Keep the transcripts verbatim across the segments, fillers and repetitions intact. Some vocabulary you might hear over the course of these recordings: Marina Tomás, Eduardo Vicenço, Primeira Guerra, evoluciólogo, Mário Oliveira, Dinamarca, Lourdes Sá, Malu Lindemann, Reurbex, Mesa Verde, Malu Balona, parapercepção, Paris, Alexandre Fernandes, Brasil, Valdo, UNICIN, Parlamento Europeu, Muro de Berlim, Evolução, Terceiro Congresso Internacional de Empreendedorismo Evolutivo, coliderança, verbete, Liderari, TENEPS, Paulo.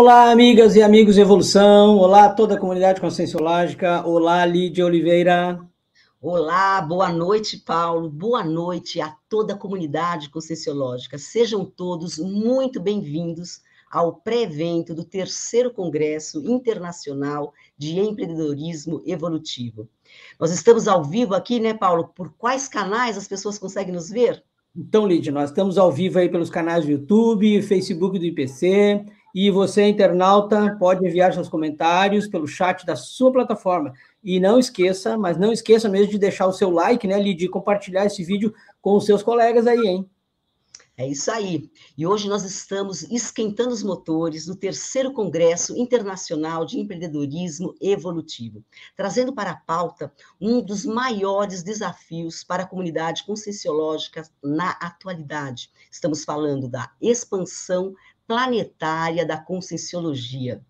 Olá, amigas e amigos de Evolução, olá a toda a comunidade conscienciológica, olá, Lídia Oliveira. Olá, boa noite, Paulo, boa noite a toda a comunidade conscienciológica. Sejam todos muito bem-vindos ao pré-evento do Terceiro Congresso Internacional de Empreendedorismo Evolutivo. Nós estamos ao vivo aqui, né, Paulo? Por quais canais as pessoas conseguem nos ver? Então, Lídia, nós estamos ao vivo aí pelos canais do YouTube, Facebook do I P C... E você, internauta, pode enviar seus comentários pelo chat da sua plataforma. E não esqueça, mas não esqueça mesmo de deixar o seu like, né, Lidy, de compartilhar esse vídeo com os seus colegas aí, hein? É isso aí. E hoje nós estamos esquentando os motores do Terceiro Congresso Internacional de Empreendedorismo Evolutivo, trazendo para a pauta um dos maiores desafios para a comunidade conscienciológica na atualidade. Estamos falando da expansão planetária da Conscienciologia.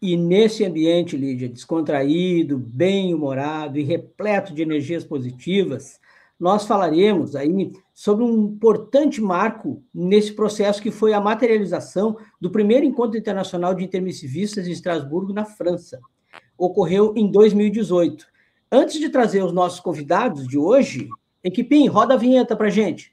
E nesse ambiente, Lídia, descontraído, bem-humorado e repleto de energias positivas, nós falaremos aí sobre um importante marco nesse processo que foi a materialização do primeiro Encontro Internacional de Intermissivistas em Estrasburgo, na França. Ocorreu em dois mil e dezoito. Antes de trazer os nossos convidados de hoje, equipim, roda a vinheta para gente.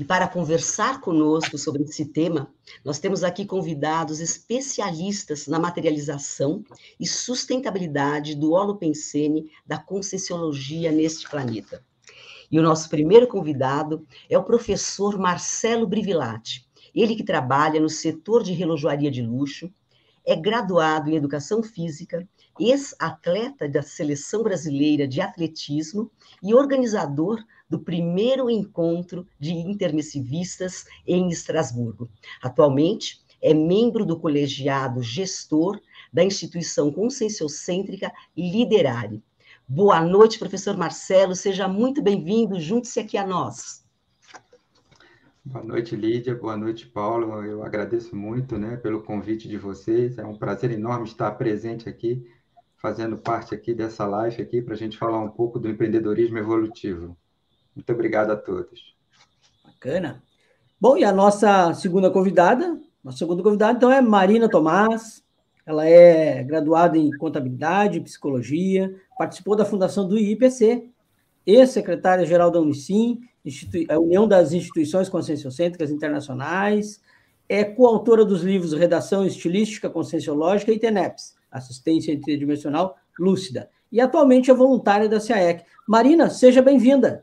E para conversar conosco sobre esse tema, nós temos aqui convidados especialistas na materialização e sustentabilidade do Holopensene da Conscienciologia neste planeta. E o nosso primeiro convidado é o professor Marcelo Brivilati, ele que trabalha no setor de relojoaria de luxo, é graduado em Educação Física, ex-atleta da Seleção Brasileira de Atletismo e organizador do primeiro encontro de intermissivistas em Estrasburgo. Atualmente, é membro do colegiado gestor da instituição conscienciocêntrica Liderari. Boa noite, professor Marcelo, seja muito bem-vindo, junte-se aqui a nós. Boa noite, Lídia, boa noite, Paulo, eu agradeço muito, né, pelo convite de vocês, é um prazer enorme estar presente aqui, fazendo parte aqui dessa live aqui, para a gente falar um pouco do empreendedorismo evolutivo. Muito obrigado a todos. Bacana. Bom, e a nossa segunda convidada, nossa segunda convidada, então, é Marina Tomás. Ela é graduada em Contabilidade e Psicologia, participou da fundação do I I P C, ex-secretária-geral da UNICIN, a União das Instituições Conscienciocêntricas Internacionais, é coautora dos livros Redação Estilística Conscienciológica e TENEPS, Assistência Interdimensional Lúcida, e atualmente é voluntária da C I A E C. Marina, seja bem-vinda.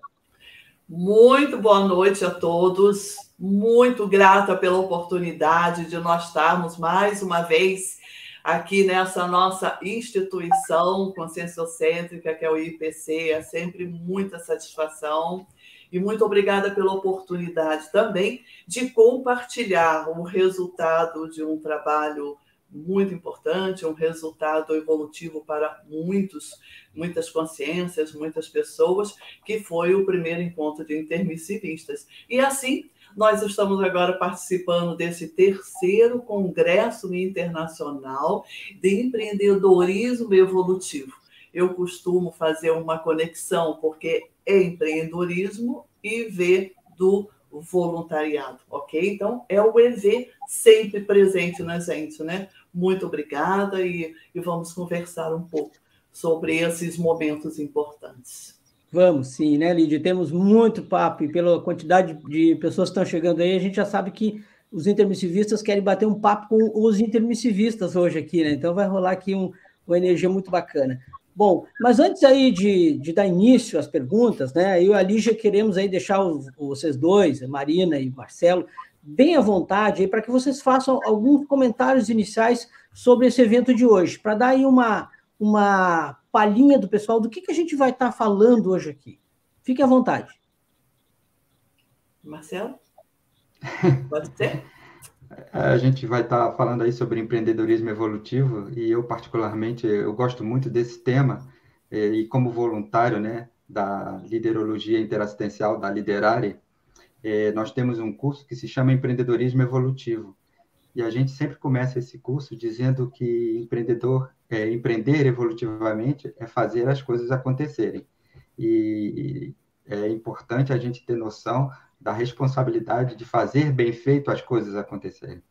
Muito boa noite a todos, muito grata pela oportunidade de nós estarmos mais uma vez aqui nessa nossa instituição conscienciocêntrica, que é o I P C, é sempre muita satisfação e muito obrigada pela oportunidade também de compartilhar o resultado de um trabalho muito importante, um resultado evolutivo para muitos, muitas consciências, muitas pessoas, que foi o primeiro encontro de intermissivistas. E assim, nós estamos agora participando desse terceiro Congresso Internacional de Empreendedorismo Evolutivo. Eu costumo fazer uma conexão, porque é empreendedorismo e ver do voluntariado, ok? Então, é o E V sempre presente na gente, né? Muito obrigada e, e vamos conversar um pouco sobre esses momentos importantes. Vamos sim, né, Lídia? Temos muito papo e pela quantidade de pessoas que estão chegando aí, a gente já sabe que os intermissivistas querem bater um papo com os intermissivistas hoje aqui, né? Então, vai rolar aqui um, uma energia muito bacana. Bom, mas antes aí de, de dar início às perguntas, né, eu e a Lígia queremos aí deixar os, vocês dois, Marina e Marcelo, bem à vontade aí para que vocês façam alguns comentários iniciais sobre esse evento de hoje, para dar aí uma, uma palhinha do pessoal do que, que a gente vai estar tá falando hoje aqui. Fique à vontade. Marcelo? Pode ser? A gente vai estar falando aí sobre empreendedorismo evolutivo e eu, particularmente, eu gosto muito desse tema e como voluntário, né, da liderologia interassistencial da Liderari, nós temos um curso que se chama empreendedorismo evolutivo E a gente sempre começa esse curso dizendo que empreendedor, é, empreender evolutivamente é fazer as coisas acontecerem. E é importante a gente ter noção da responsabilidade de fazer bem feito as coisas acontecerem.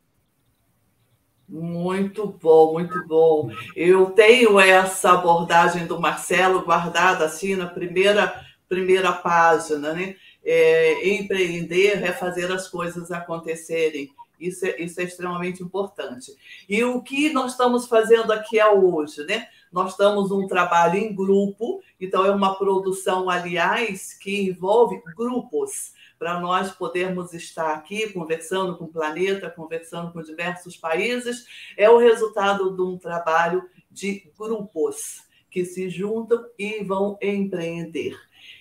Muito bom, muito bom. Eu tenho essa abordagem do Marcelo guardada assim na primeira, primeira página, né? É, empreender é fazer as coisas acontecerem. Isso é, isso é extremamente importante. E o que nós estamos fazendo aqui é hoje, né? Nós estamos um trabalho em grupo, então é uma produção, aliás, que envolve grupos, para nós podermos estar aqui conversando com o planeta, conversando com diversos países. É o resultado de um trabalho de grupos que se juntam e vão empreender.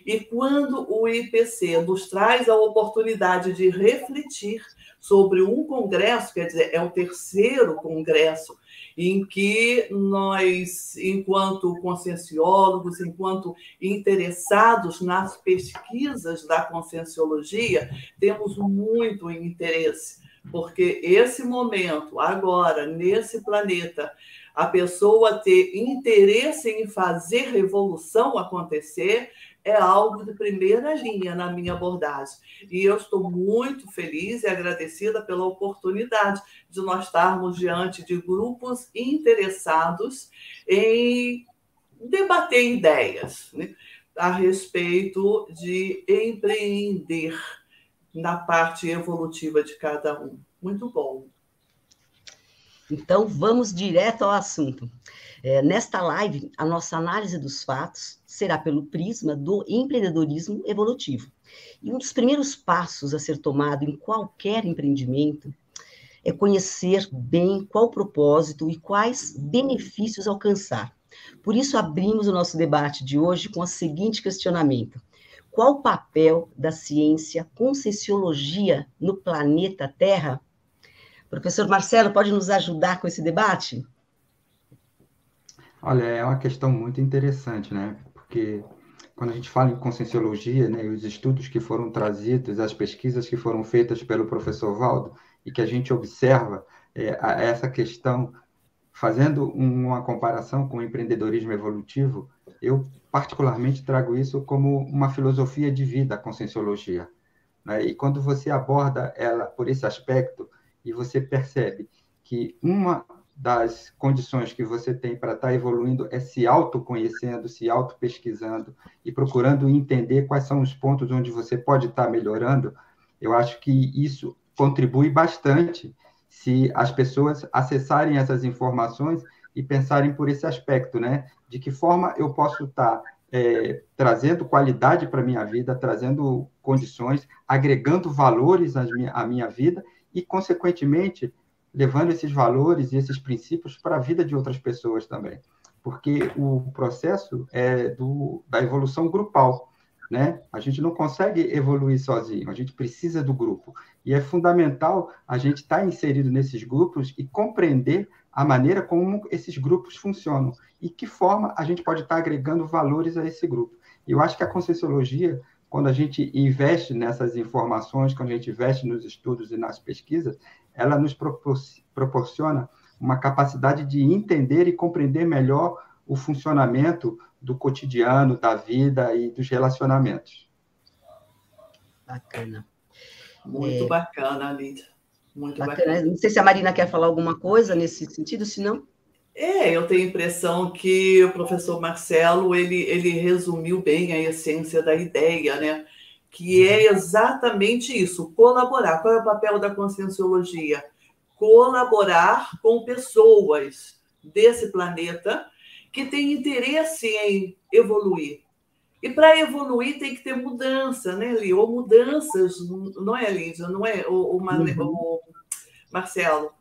E quando o I P C nos traz a oportunidade de refletir sobre um congresso, quer dizer, é o terceiro congresso, em que nós, enquanto conscienciólogos, enquanto interessados nas pesquisas da conscienciologia, temos muito interesse, porque esse momento, agora, nesse planeta, a pessoa ter interesse em fazer a evolução acontecer é algo de primeira linha na minha abordagem. E eu estou muito feliz e agradecida pela oportunidade de nós estarmos diante de grupos interessados em debater ideias, né, a respeito de empreender na parte evolutiva de cada um. Muito bom. Então, vamos direto ao assunto. É, nesta live, a nossa análise dos fatos será pelo prisma do empreendedorismo evolutivo. E um dos primeiros passos a ser tomado em qualquer empreendimento é conhecer bem qual o propósito e quais benefícios alcançar. Por isso, abrimos o nosso debate de hoje com o seguinte questionamento. Qual o papel da ciência Conscienciologia no planeta Terra? Professor Marcelo, pode nos ajudar com esse debate? Olha, é uma questão muito interessante, né? Porque quando a gente fala em conscienciologia, né, os estudos que foram trazidos, as pesquisas que foram feitas pelo professor Valdo, e que a gente observa é, essa questão, fazendo uma comparação com o empreendedorismo evolutivo, eu particularmente trago isso como uma filosofia de vida, a conscienciologia, né? E quando você aborda ela por esse aspecto, e você percebe que uma das condições que você tem para estar evoluindo é se autoconhecendo, se autopesquisando e procurando entender quais são os pontos onde você pode estar melhorando, eu acho que isso contribui bastante se as pessoas acessarem essas informações e pensarem por esse aspecto, né? De que forma eu posso estar é, trazendo qualidade para a minha vida, trazendo condições, agregando valores à minha, à minha vida e, consequentemente, levando esses valores e esses princípios para a vida de outras pessoas também. Porque o processo é do, da evolução grupal, né? A gente não consegue evoluir sozinho, a gente precisa do grupo. E é fundamental a gente estar inserido nesses grupos e compreender a maneira como esses grupos funcionam e que forma a gente pode estar agregando valores a esse grupo. Eu acho que a Conscienciologia, quando a gente investe nessas informações, quando a gente investe nos estudos e nas pesquisas, ela nos proporciona uma capacidade de entender e compreender melhor o funcionamento do cotidiano, da vida e dos relacionamentos. Bacana. Muito é... bacana, Lídia. Muito bacana. bacana. Não sei se a Marina quer falar alguma coisa nesse sentido, se não... É, eu tenho a impressão que o professor Marcelo, ele, ele resumiu bem a essência da ideia, né? Que é exatamente isso, colaborar. Qual é o papel da Conscienciologia? Colaborar com pessoas desse planeta que têm interesse em evoluir. E para evoluir tem que ter mudança, né, Lí? Ou mudanças, não é, Lídia? Não é, o, o, o Marcelo?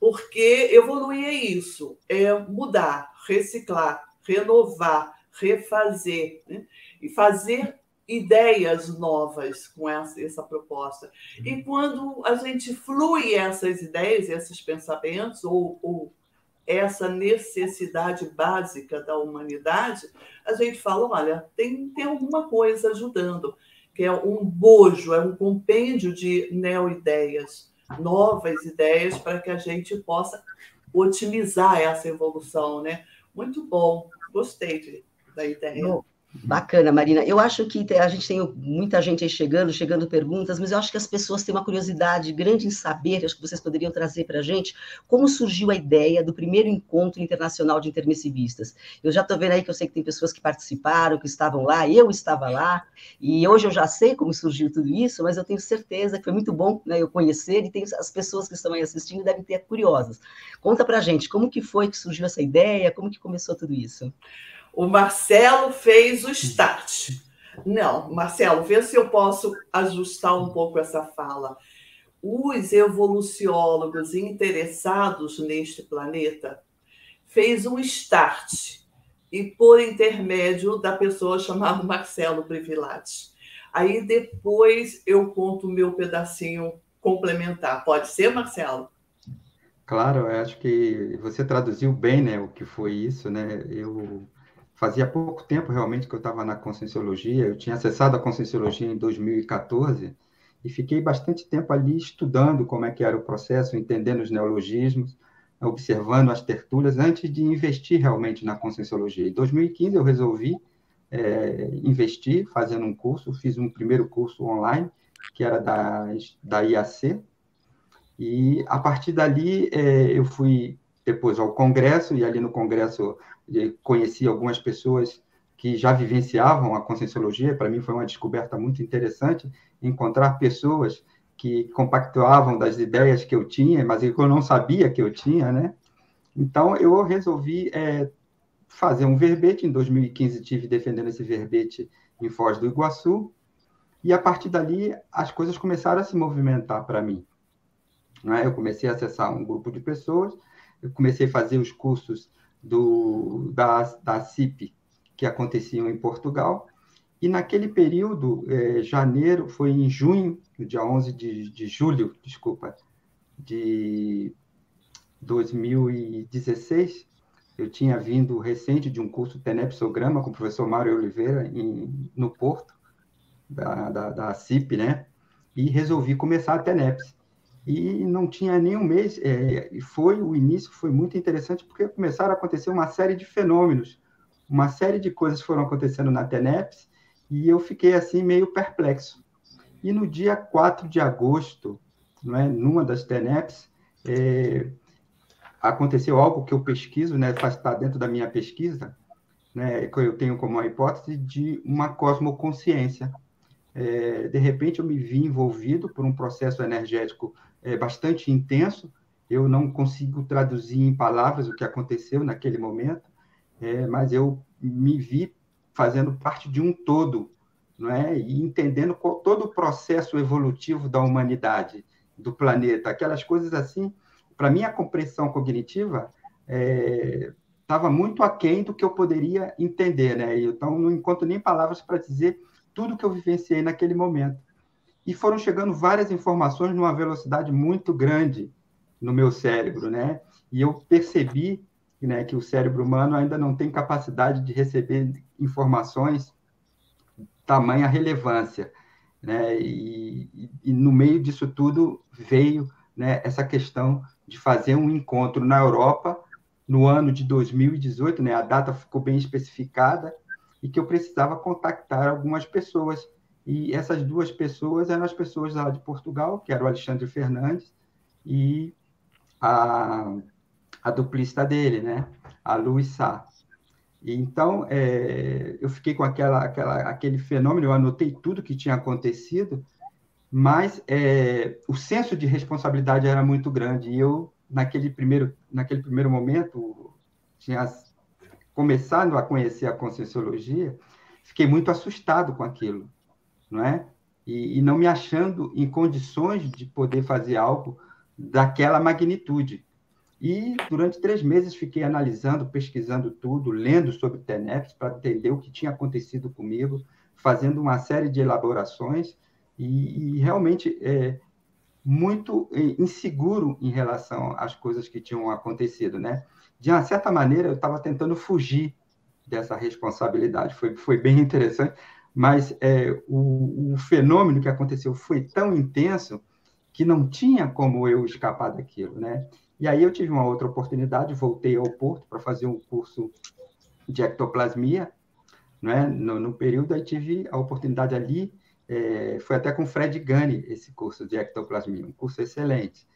Porque evoluir é isso, é mudar, reciclar, renovar, refazer, né? E fazer ideias novas com essa, essa proposta. E quando a gente flui essas ideias, esses pensamentos, ou, ou essa necessidade básica da humanidade, a gente fala, olha, tem, tem alguma coisa ajudando, que é um bojo, é um compêndio de neo-ideias novas ideias para que a gente possa otimizar essa evolução, né? Muito bom, gostei da ideia. Bom, bacana, Marina. Eu acho que a gente tem muita gente aí chegando, chegando perguntas, mas eu acho que as pessoas têm uma curiosidade grande em saber, acho que vocês poderiam trazer para a gente, como surgiu a ideia do primeiro encontro internacional de intermissivistas. Eu já estou vendo aí que eu sei que tem pessoas que participaram, que estavam lá, eu estava lá, e hoje eu já sei como surgiu tudo isso, mas eu tenho certeza que foi muito bom, né, eu conhecer, e tem as pessoas que estão aí assistindo devem ter curiosas. Conta para a gente, como que foi que surgiu essa ideia, como que começou tudo isso? O Marcelo fez o start. Não, Marcelo, vê se eu posso ajustar um pouco essa fala. Os evoluciólogos interessados neste planeta fez um start, e por intermédio da pessoa chamada Marcelo Brivilati. Aí depois eu conto o meu pedacinho complementar. Pode ser, Marcelo? Claro, eu acho que você traduziu bem, né, o que foi isso, né? Eu... Fazia pouco tempo, realmente, que eu estava na Conscienciologia. Eu tinha acessado a Conscienciologia em dois mil e quatorze e fiquei bastante tempo ali estudando como é que era o processo, entendendo os neologismos, observando as tertúlias, antes de investir realmente na Conscienciologia. Em dois mil e quinze, eu resolvi é, investir fazendo um curso. Fiz um primeiro curso online, que era da, da I A C. E, a partir dali, é, eu fui depois ao Congresso, e ali no Congresso conheci algumas pessoas que já vivenciavam a Conscienciologia. Para mim foi uma descoberta muito interessante encontrar pessoas que compactuavam das ideias que eu tinha, mas que eu não sabia que eu tinha, né? Então, eu resolvi é, fazer um verbete. Em dois mil e quinze, estive defendendo esse verbete em Foz do Iguaçu, e a partir dali as coisas começaram a se movimentar para mim, né? Eu comecei a acessar um grupo de pessoas, eu comecei a fazer os cursos Do, da, da C I P, que aconteciam em Portugal, e naquele período, é, janeiro, foi em junho, no dia onze de, de julho, desculpa, de dois mil e dezesseis, eu tinha vindo recente de um curso TENEPS com o professor Mário Oliveira, em, no Porto, da, da, da C I P, né? E resolvi começar a TENEPS. E não tinha nenhum mês, é, e foi o início, foi muito interessante, porque começaram a acontecer uma série de fenômenos, uma série de coisas foram acontecendo na TENEPS, e eu fiquei assim meio perplexo. E no dia quatro de agosto, não é, numa das TENEPS, é, aconteceu algo que eu pesquiso, né, faz estar dentro da minha pesquisa, né, que eu tenho como uma hipótese de uma cosmoconsciência. É, de repente eu me vi envolvido por um processo energético é, bastante intenso. Eu não consigo traduzir em palavras o que aconteceu naquele momento, é, mas eu me vi fazendo parte de um todo, não é? E entendendo qual, todo o processo evolutivo da humanidade, do planeta, aquelas coisas assim. Para mim, a compreensão cognitiva estava é, muito aquém do que eu poderia entender, né? Então, não encontro nem palavras para dizer tudo que eu vivenciei naquele momento. E foram chegando várias informações numa velocidade muito grande no meu cérebro, né? E eu percebi, né, que o cérebro humano ainda não tem capacidade de receber informações de tamanha relevância, né? E, e, e no meio disso tudo veio, né, essa questão de fazer um encontro na Europa no ano de dois mil e dezoito, né? A data ficou bem especificada, e que eu precisava contactar algumas pessoas. E essas duas pessoas eram as pessoas lá de Portugal, que era o Alexandre Fernandes e a, a duplista dele, né? A Lourdes Sá. E então, é, eu fiquei com aquela, aquela, aquele fenômeno, eu anotei tudo que tinha acontecido, mas é, o senso de responsabilidade era muito grande. E eu, naquele primeiro, naquele primeiro momento, tinha... começando a conhecer a Conscienciologia, fiquei muito assustado com aquilo, não é? E, e não me achando em condições de poder fazer algo daquela magnitude. E durante três meses fiquei analisando, pesquisando tudo, lendo sobre TENEPS para entender o que tinha acontecido comigo, fazendo uma série de elaborações e, e realmente é, muito inseguro em relação às coisas que tinham acontecido, né? De uma certa maneira, eu estava tentando fugir dessa responsabilidade. Foi, foi bem interessante, mas é, o, o fenômeno que aconteceu foi tão intenso que não tinha como eu escapar daquilo, né? E aí eu tive uma outra oportunidade, voltei ao Porto para fazer um curso de ectoplasmia, né? No, no período aí tive a oportunidade ali, é, foi até com o Fred Gani esse curso de ectoplasmia, um curso excelente,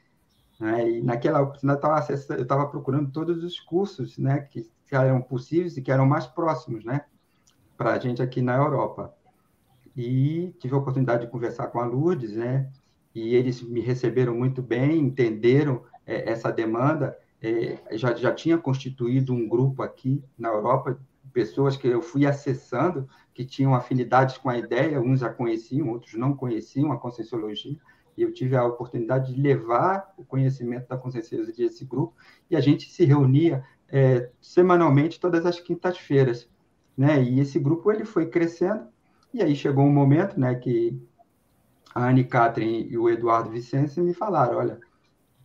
né? E naquela oportunidade eu estava procurando todos os cursos, né, que eram possíveis e que eram mais próximos, né, para a gente aqui na Europa. E tive a oportunidade de conversar com a Lourdes, né? E eles me receberam muito bem, entenderam essa demanda, já, já tinha constituído um grupo aqui na Europa, pessoas que eu fui acessando, que tinham afinidades com a ideia, uns a conheciam, outros não conheciam a Conscienciologia, e eu tive a oportunidade de levar o conhecimento da Conscienciologia desse grupo, e a gente se reunia é, semanalmente, todas as quintas-feiras, né? E esse grupo ele foi crescendo, e aí chegou um momento, né, que a Ana Catarina e o Eduardo Vicenço me falaram, olha,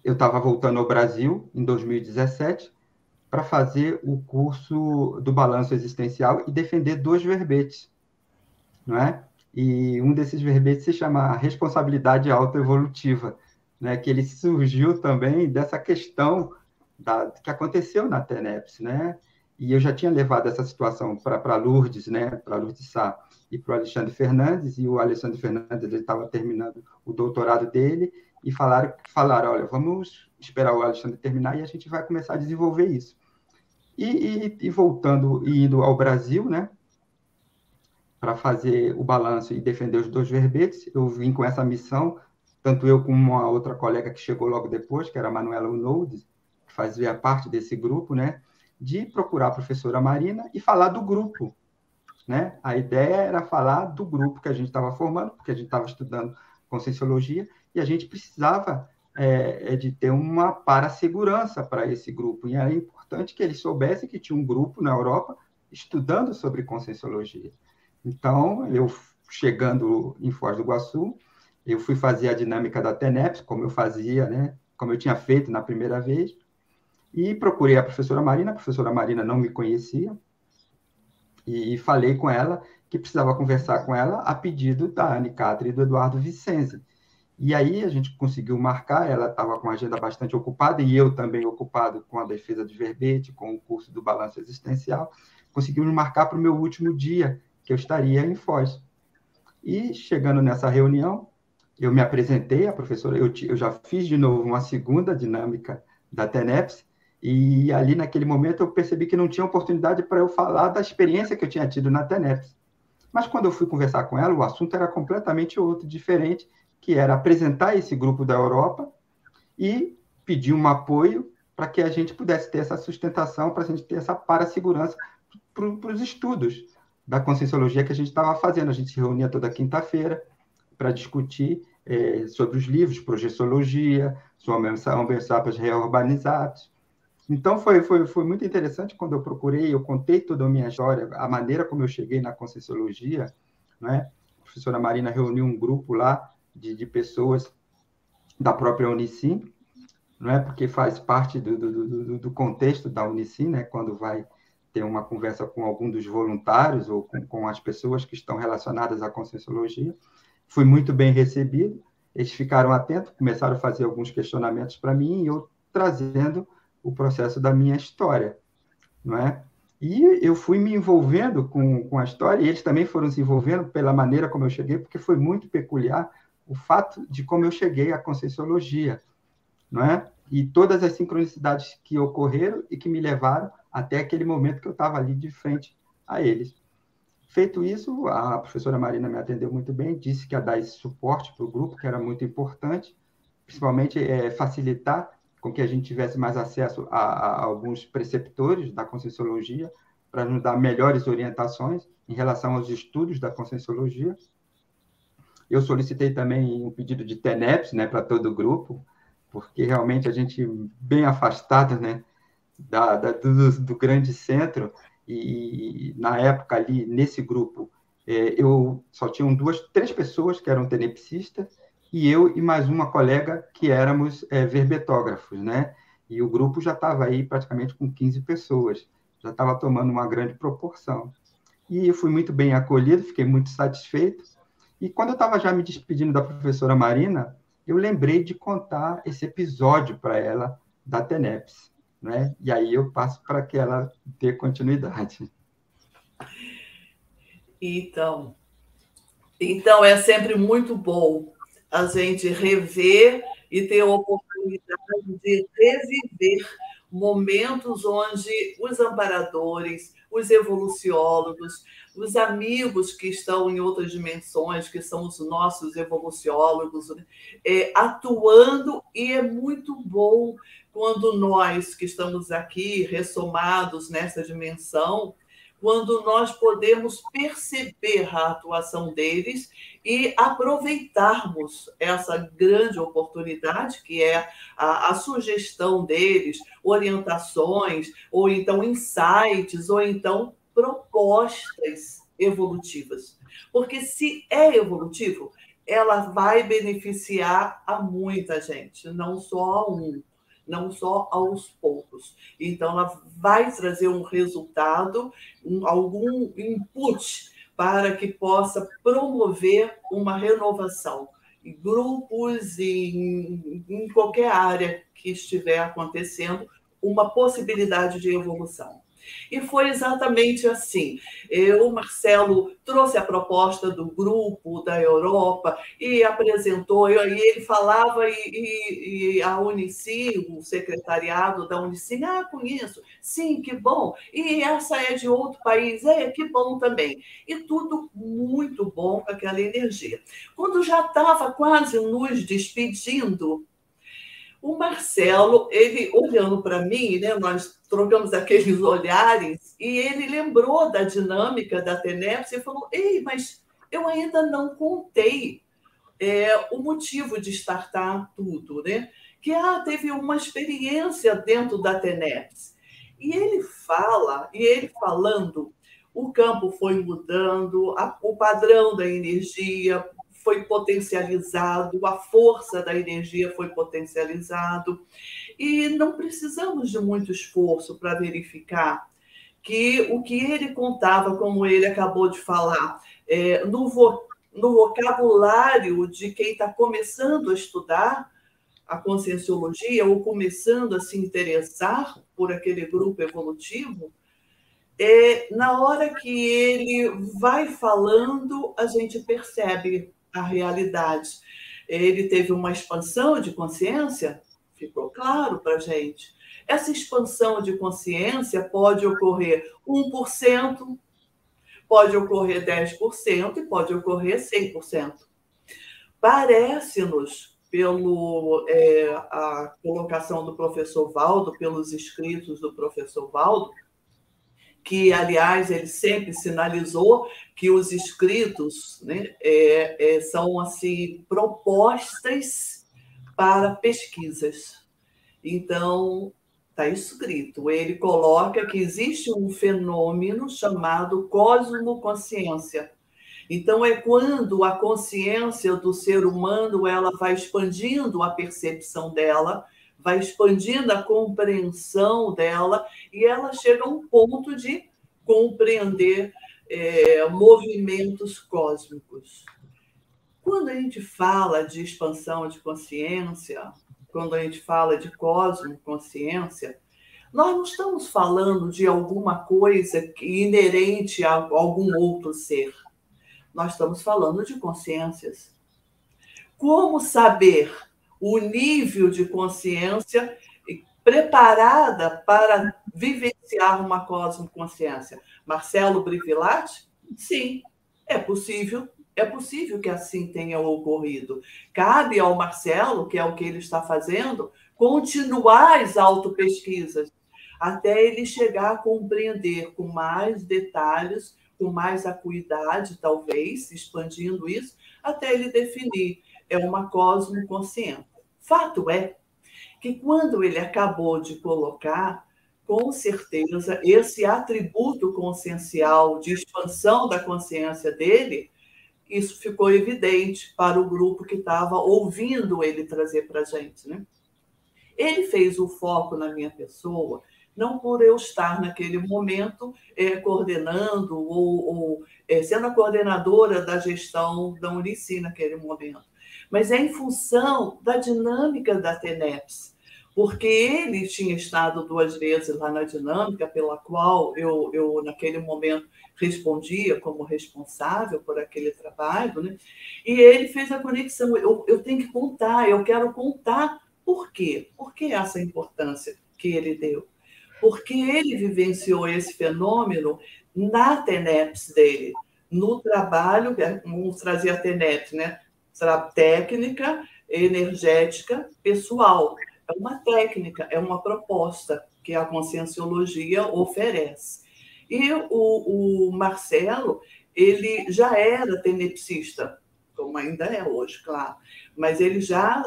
eu estava voltando ao Brasil, em dois mil e dezessete, para fazer o curso do balanço existencial e defender dois verbetes, não é? E um desses verbetes se chama responsabilidade autoevolutiva, né? Que ele surgiu também dessa questão da, que aconteceu na TENEPS, né? E eu já tinha levado essa situação para Lourdes, né? Para Lourdes Sá e para o Alexandre Fernandes, e o Alexandre Fernandes estava terminando o doutorado dele, e falaram, falaram, olha, vamos esperar o Alexandre terminar e a gente vai começar a desenvolver isso. E, e, e voltando e indo ao Brasil, né, para fazer o balanço e defender os dois verbetes, eu vim com essa missão, tanto eu como uma outra colega que chegou logo depois, que era a Manuela Unoud, que fazia parte desse grupo, né, de procurar a professora Marina e falar do grupo, né? A ideia era falar do grupo que a gente estava formando, porque a gente estava estudando Conscienciologia, e a gente precisava é, de ter uma para-segurança para esse grupo, e era importante que eles soubessem que tinha um grupo na Europa estudando sobre Conscienciologia. Então, eu chegando em Foz do Iguaçu, eu fui fazer a dinâmica da TENEPS, como eu fazia, né, como eu tinha feito na primeira vez, e procurei a professora Marina, a professora Marina não me conhecia, e falei com ela que precisava conversar com ela a pedido da Ana Catarina e do Eduardo Vicenço. E aí a gente conseguiu marcar, ela estava com a agenda bastante ocupada, e eu também ocupado com a defesa de verbete, com o curso do balanço existencial, conseguimos marcar para o meu último dia, que eu estaria em Foz. E chegando nessa reunião, eu me apresentei, a professora, eu, eu já fiz de novo uma segunda dinâmica da TENEPS, e ali naquele momento eu percebi que não tinha oportunidade para eu falar da experiência que eu tinha tido na TENEPS. Mas quando eu fui conversar com ela, o assunto era completamente outro, diferente, que era apresentar esse grupo da Europa e pedir um apoio para que a gente pudesse ter essa sustentação, para a gente ter essa para-segurança para os estudos da Conscienciologia que a gente estava fazendo. A gente se reunia toda quinta-feira para discutir é, sobre os livros, Projeciologia, Homo-Sapiens Reurbanizados. Então, foi, foi, foi muito interessante quando eu procurei, eu contei toda a minha história, a maneira como eu cheguei na Conscienciologia, né? A professora Marina reuniu um grupo lá, De, de pessoas da própria UNICIN, não é? Porque faz parte do, do, do, do contexto da UNICIN, né? Quando vai ter uma conversa com algum dos voluntários ou com, com as pessoas que estão relacionadas à Conscienciologia. Fui muito bem recebido, eles ficaram atentos, começaram a fazer alguns questionamentos para mim e eu trazendo o processo da minha história, não é? E eu fui me envolvendo com, com a história, e eles também foram se envolvendo pela maneira como eu cheguei, porque foi muito peculiar o fato de como eu cheguei à Conscienciologia, não é? E todas as sincronicidades que ocorreram e que me levaram até aquele momento que eu estava ali de frente a eles. Feito isso, a professora Marina me atendeu muito bem, disse que ia dar esse suporte para o grupo, que era muito importante, principalmente é, facilitar com que a gente tivesse mais acesso a, a alguns preceptores da Conscienciologia para nos dar melhores orientações em relação aos estudos da Conscienciologia. Eu solicitei também um pedido de TENEPS, né, para todo o grupo, porque realmente a gente bem afastado, né, da, da, do, do grande centro, e na época ali, nesse grupo, eh, eu só tinha duas, três pessoas que eram tenepsistas, e eu e mais uma colega que éramos eh, verbetógrafos, né? E o grupo já estava aí praticamente com quinze pessoas, já estava tomando uma grande proporção. E eu fui muito bem acolhido, fiquei muito satisfeito. E quando eu estava já me despedindo da professora Marina, eu lembrei de contar esse episódio para ela da TENEPS, né? E aí eu passo para que ela dê continuidade. Então, então é sempre muito bom a gente rever e ter a oportunidade de reviver momentos onde os amparadores, os evoluciólogos, os amigos que estão em outras dimensões, que são os nossos evoluciólogos, é, atuando, e é muito bom quando nós que estamos aqui ressomados nessa dimensão, quando nós podemos perceber a atuação deles e aproveitarmos essa grande oportunidade que é a, a sugestão deles, orientações, ou então insights, ou então propostas evolutivas. Porque se é evolutivo, ela vai beneficiar a muita gente, não só a um, não só aos poucos. Então, ela vai trazer um resultado, um, algum input, para que possa promover uma renovação em grupos, em, em qualquer área que estiver acontecendo, uma possibilidade de evolução. E foi exatamente assim. Eu, o Marcelo trouxe a proposta do grupo da Europa e apresentou, e ele falava, e, e, e a UNICIN, o secretariado da UNICIN, ah, conheço, sim, que bom, e essa é de outro país, é, que bom também. E tudo muito bom com aquela energia. Quando já estava quase nos despedindo, o Marcelo, ele olhando para mim, né, nós trocamos aqueles olhares, e ele lembrou da dinâmica da TENEPS e falou, ei, mas eu ainda não contei é, o motivo de startar tudo, né? Que ah, teve uma experiência dentro da TENEPS. E ele fala, e ele falando, o campo foi mudando, a, o padrão da energia foi potencializado, a força da energia foi potencializado, e não precisamos de muito esforço para verificar que o que ele contava, como ele acabou de falar, é, no, vo, no vocabulário de quem está começando a estudar a conscienciologia ou começando a se interessar por aquele grupo evolutivo, é, na hora que ele vai falando, a gente percebe a realidade. Ele teve uma expansão de consciência, ficou claro para a gente. Essa expansão de consciência pode ocorrer um por cento, pode ocorrer dez por cento e pode ocorrer cem por cento. Parece-nos, pela é, a colocação do professor Valdo, pelos escritos do professor Valdo, que, aliás, ele sempre sinalizou que os escritos, né, é, é, são assim, propostas para pesquisas. Então, está escrito, ele coloca que existe um fenômeno chamado cosmoconsciência. Então, é quando a consciência do ser humano ela vai expandindo a percepção dela, vai expandindo a compreensão dela, e ela chega a um ponto de compreender é, movimentos cósmicos. Quando a gente fala de expansão de consciência, quando a gente fala de cosmoconsciência, nós não estamos falando de alguma coisa inerente a algum outro ser. Nós estamos falando de consciências. Como saber o nível de consciência preparada para vivenciar uma cosmoconsciência? Marcelo Brivilati? Sim, é possível, é possível que assim tenha ocorrido. Cabe ao Marcelo, que é o que ele está fazendo, continuar as autopesquisas até ele chegar a compreender com mais detalhes, com mais acuidade, talvez, expandindo isso, até ele definir. É uma cosmoconsciência. Fato é que quando ele acabou de colocar, com certeza, esse atributo consciencial de expansão da consciência dele, isso ficou evidente para o grupo que estava ouvindo ele trazer para a gente, né? Ele fez o foco na minha pessoa não por eu estar naquele momento é, coordenando ou, ou é, sendo a coordenadora da gestão da UNICIN naquele momento, mas é em função da dinâmica da TENEPS, porque ele tinha estado duas vezes lá na dinâmica, pela qual eu, eu naquele momento, respondia como responsável por aquele trabalho, né? E ele fez a conexão. Eu, eu tenho que contar, eu quero contar por quê. Por que essa importância que ele deu? Porque ele vivenciou esse fenômeno na TENEPS dele, no trabalho, vamos trazer a TENEPS, né? Técnica, energética, pessoal. É uma técnica, é uma proposta que a Conscienciologia oferece. E o, o Marcelo, ele já era tenepsista, como ainda é hoje, claro, mas ele já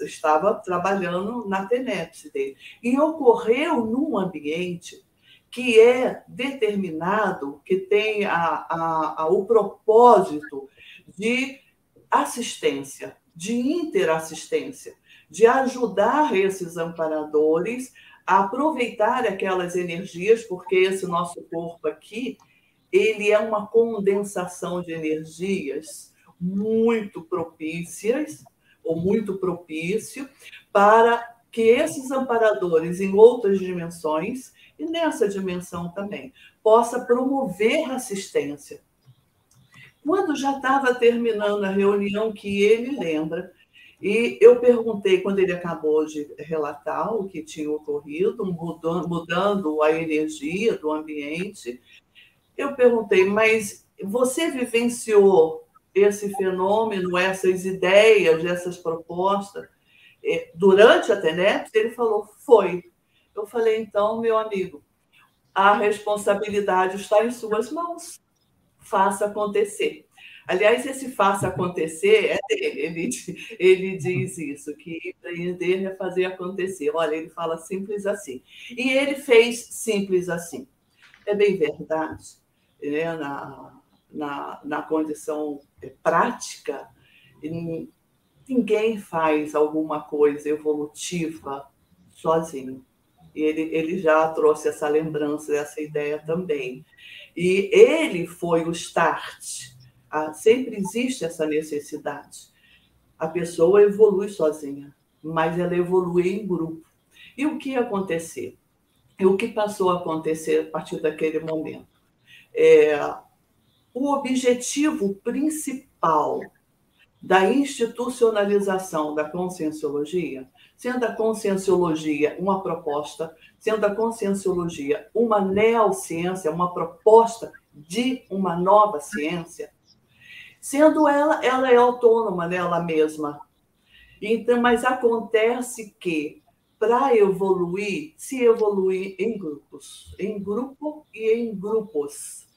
estava trabalhando na TENEPS dele. E ocorreu num ambiente que é determinado, que tem a, a, a, o propósito de assistência, de interassistência, de ajudar esses amparadores a aproveitar aquelas energias, porque esse nosso corpo aqui, ele é uma condensação de energias muito propícias, ou muito propício, para que esses amparadores em outras dimensões, e nessa dimensão também, possa promover assistência. Quando já estava terminando a reunião, que ele lembra, e eu perguntei, quando ele acabou de relatar o que tinha ocorrido, mudando a energia do ambiente, eu perguntei, mas você vivenciou esse fenômeno, essas ideias, essas propostas, durante a TENEPS? Ele falou, foi. Eu falei, então, meu amigo, a responsabilidade está em suas mãos. Faça acontecer. Aliás, esse faça acontecer é dele, ele, ele diz isso, que empreender é fazer acontecer. Olha, ele fala simples assim. E ele fez simples assim. É bem verdade, né? na, na, na condição prática, ninguém faz alguma coisa evolutiva sozinho. Ele, ele já trouxe essa lembrança, essa ideia também. E ele foi o start. Sempre existe essa necessidade. A pessoa evolui sozinha, mas ela evolui em grupo. E o que aconteceu? E o que passou a acontecer a partir daquele momento? É, o objetivo principal da institucionalização da Conscienciologia, sendo a Conscienciologia uma proposta, sendo a Conscienciologia uma neociência, uma proposta de uma nova ciência, sendo ela, ela é autônoma nela mesma. Então, mas acontece que, para evoluir, se evolui em grupos, em grupo e em grupos.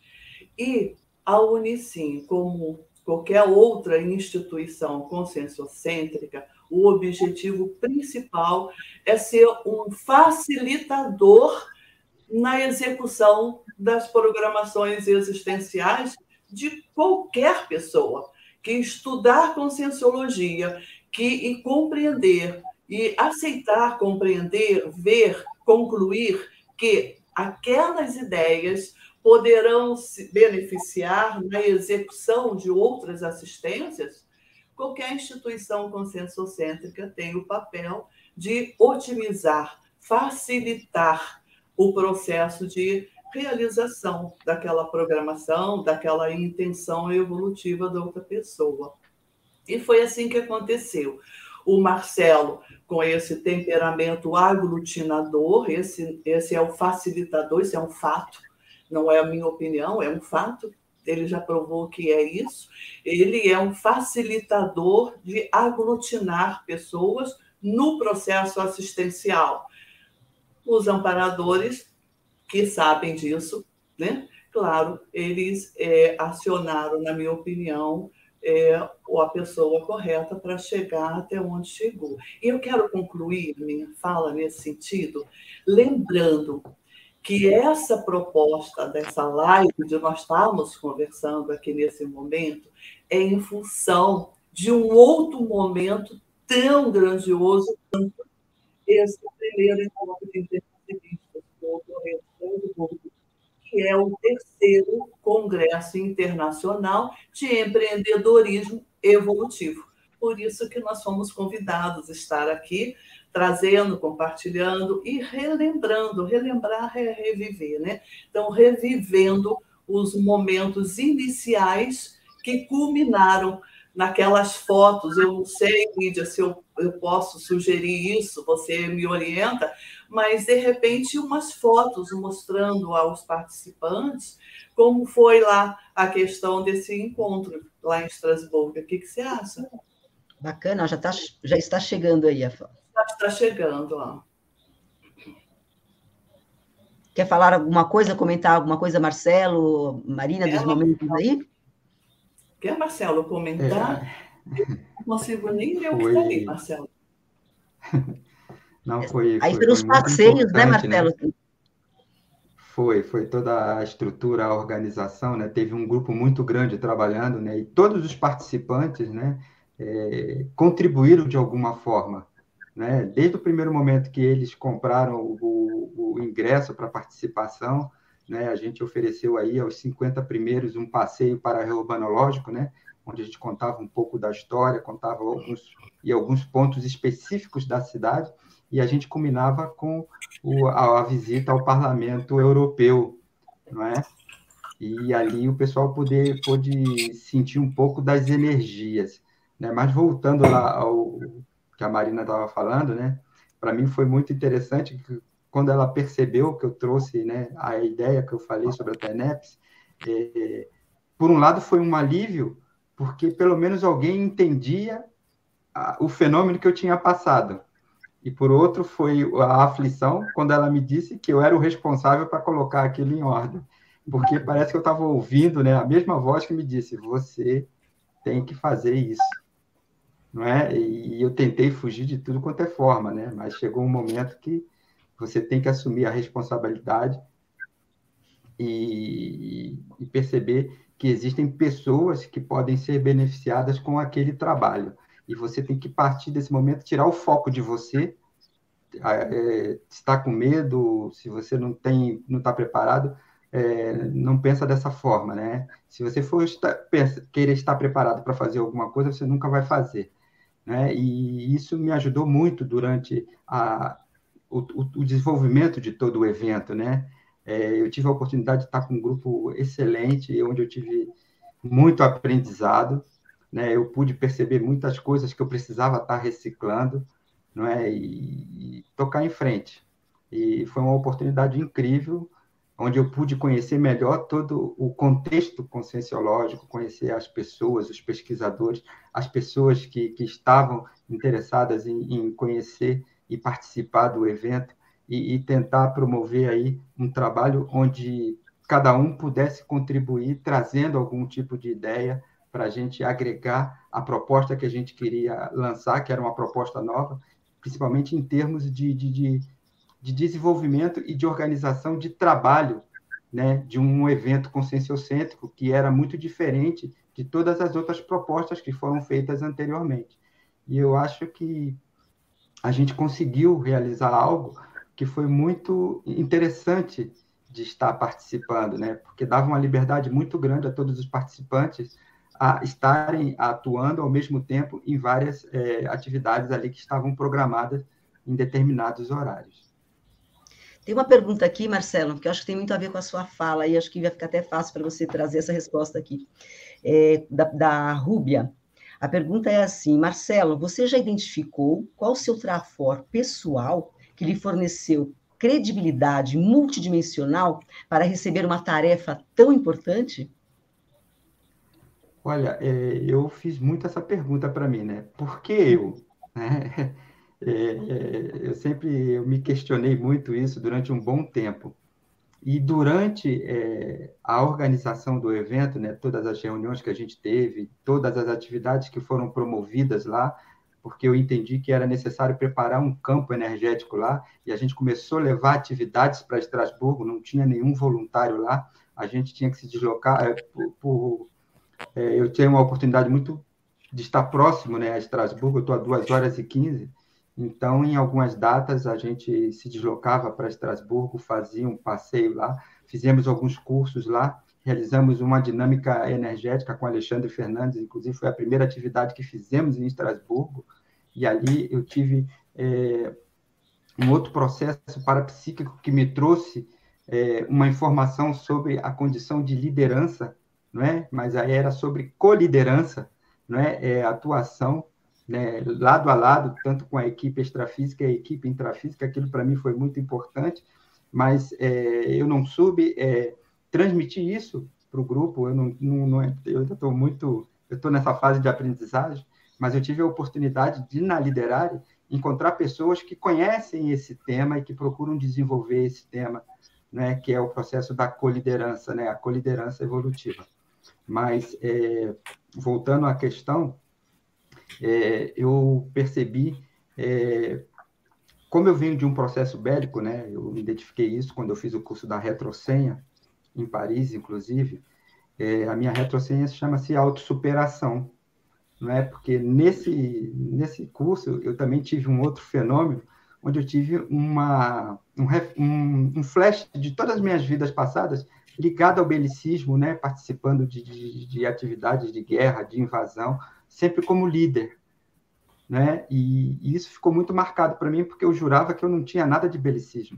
E a UNICIN, como qualquer outra instituição conscienciocêntrica, o objetivo principal é ser um facilitador na execução das programações existenciais de qualquer pessoa que estudar Conscienciologia, que e compreender e aceitar, compreender, ver, concluir que aquelas ideias poderão se beneficiar na execução de outras assistências, qualquer instituição conscienciocêntrica tem o papel de otimizar, facilitar o processo de realização daquela programação, daquela intenção evolutiva da outra pessoa. E foi assim que aconteceu. O Marcelo, com esse temperamento aglutinador, esse, esse é o facilitador, isso é um fato, não é a minha opinião, é um fato, ele já provou que é isso, ele é um facilitador de aglutinar pessoas no processo assistencial. Os amparadores que sabem disso, né? Claro, eles é, acionaram, na minha opinião, é, a pessoa correta para chegar até onde chegou. E eu quero concluir minha fala nesse sentido, lembrando que essa proposta dessa live de nós estamos conversando aqui nesse momento é em função de um outro momento tão grandioso quanto esse primeiro encontro de intercessores. encontro retorno, que é o Terceiro Congresso Internacional de Empreendedorismo Evolutivo. Por isso que nós fomos convidados a estar aqui, trazendo, compartilhando e relembrando, relembrar é reviver, né? Então, revivendo os momentos iniciais que culminaram naquelas fotos. Eu não sei, Lídia, se eu, eu posso sugerir isso, você me orienta, mas, de repente, umas fotos mostrando aos participantes como foi lá a questão desse encontro lá em Estrasburgo. O que, que você acha? Bacana, já, tá, já está chegando aí a foto. Já está chegando, ó. Quer falar alguma coisa, comentar alguma coisa, Marcelo, Marina, é, dos momentos aí? Quer, Marcelo, comentar? É. Não consigo nem ler o que está ali, Marcelo. Não, foi, aí foi, pelos foi passeios, né, Marcelo? Né? Foi, foi toda a estrutura, a organização, né? Teve um grupo muito grande trabalhando, né? E todos os participantes, né, é, contribuíram de alguma forma, né? Desde o primeiro momento que eles compraram o, o ingresso para participação, né, a gente ofereceu aí aos cinquenta primeiros um passeio para-urbanológico, né, onde a gente contava um pouco da história, contava alguns, e alguns pontos específicos da cidade, e a gente culminava com o, a, a visita ao Parlamento Europeu, não é? E ali o pessoal poder, pôde sentir um pouco das energias, né? Mas voltando lá ao que a Marina estava falando, né, para mim foi muito interessante que, quando ela percebeu que eu trouxe, né, a ideia que eu falei sobre a TENEPS, é, por um lado foi um alívio, porque pelo menos alguém entendia a, o fenômeno que eu tinha passado. E por outro foi a aflição, quando ela me disse que eu era o responsável para colocar aquilo em ordem. Porque parece que eu estava ouvindo, né, a mesma voz que me disse, você tem que fazer isso. Não é? E eu tentei fugir de tudo quanto é forma, né? Mas chegou um momento que você tem que assumir a responsabilidade e, e perceber que existem pessoas que podem ser beneficiadas com aquele trabalho. E você tem que partir desse momento, tirar o foco de você, é, se está com medo, se você não tem, não está preparado, é, não pensa dessa forma, né? Se você for estar, pensa, querer estar preparado para fazer alguma coisa, você nunca vai fazer, né? E isso me ajudou muito durante a O, o, o desenvolvimento de todo o evento, né? É, eu tive a oportunidade de estar com um grupo excelente, onde eu tive muito aprendizado, né? Eu pude perceber muitas coisas que eu precisava estar reciclando, não é? E, e tocar em frente. E foi uma oportunidade incrível, onde eu pude conhecer melhor todo o contexto conscienciológico, conhecer as pessoas, os pesquisadores, as pessoas que, que estavam interessadas em, em conhecer e participar do evento e, e tentar promover aí um trabalho onde cada um pudesse contribuir, trazendo algum tipo de ideia para a gente agregar a proposta que a gente queria lançar, que era uma proposta nova, principalmente em termos de, de, de, de desenvolvimento e de organização de trabalho, né, de um evento conscienciocêntrico que era muito diferente de todas as outras propostas que foram feitas anteriormente. E eu acho que a gente conseguiu realizar algo que foi muito interessante de estar participando, né? Porque dava uma liberdade muito grande a todos os participantes a estarem atuando ao mesmo tempo em várias é, atividades ali que estavam programadas em determinados horários. Tem uma pergunta aqui, Marcelo, que eu acho que tem muito a ver com a sua fala, e acho que vai ficar até fácil para você trazer essa resposta aqui, é, da, da Rúbia. A pergunta é assim, Marcelo, você já identificou qual o seu trafor pessoal que lhe forneceu credibilidade multidimensional para receber uma tarefa tão importante? Olha, é, eu fiz muito essa pergunta para mim, né? Por que eu? Né? É, é, eu sempre eu me questionei muito isso durante um bom tempo. E durante é, a organização do evento, né, todas as reuniões que a gente teve, todas as atividades que foram promovidas lá, porque eu entendi que era necessário preparar um campo energético lá, e a gente começou a levar atividades para Estrasburgo, não tinha nenhum voluntário lá, a gente tinha que se deslocar. É, por, por, é, eu tenho uma oportunidade muito de estar próximo, né, a Estrasburgo, eu estou a duas horas e quinze, Então, em algumas datas, a gente se deslocava para Estrasburgo, fazia um passeio lá, fizemos alguns cursos lá, realizamos uma dinâmica energética com Alexandre Fernandes, inclusive foi a primeira atividade que fizemos em Estrasburgo, e ali eu tive é, um outro processo parapsíquico que me trouxe é, uma informação sobre a condição de liderança, não é? Mas aí era sobre coliderança, não é? É, atuação, né, lado a lado, tanto com a equipe extrafísica e a equipe intrafísica, aquilo para mim foi muito importante, mas é, eu não soube é, transmitir isso para o grupo, eu não, não, não eu ainda estou muito, eu estou nessa fase de aprendizagem, mas eu tive a oportunidade de, na Liderari, encontrar pessoas que conhecem esse tema e que procuram desenvolver esse tema, né, que é o processo da coliderança, né, a coliderança evolutiva. Mas, é, voltando à questão, É, eu percebi, é, como eu venho de um processo bélico, né, eu me identifiquei isso quando eu fiz o curso da Retrocenha, em Paris, inclusive, é, a minha Retrocenha chama-se autossuperação, não é? Porque nesse, nesse curso eu também tive um outro fenômeno, onde eu tive uma, um, um, um flash de todas as minhas vidas passadas ligado ao belicismo, né, participando de, de, de atividades de guerra, de invasão, sempre como líder, né? E, e isso ficou muito marcado para mim, porque eu jurava que eu não tinha nada de belicismo,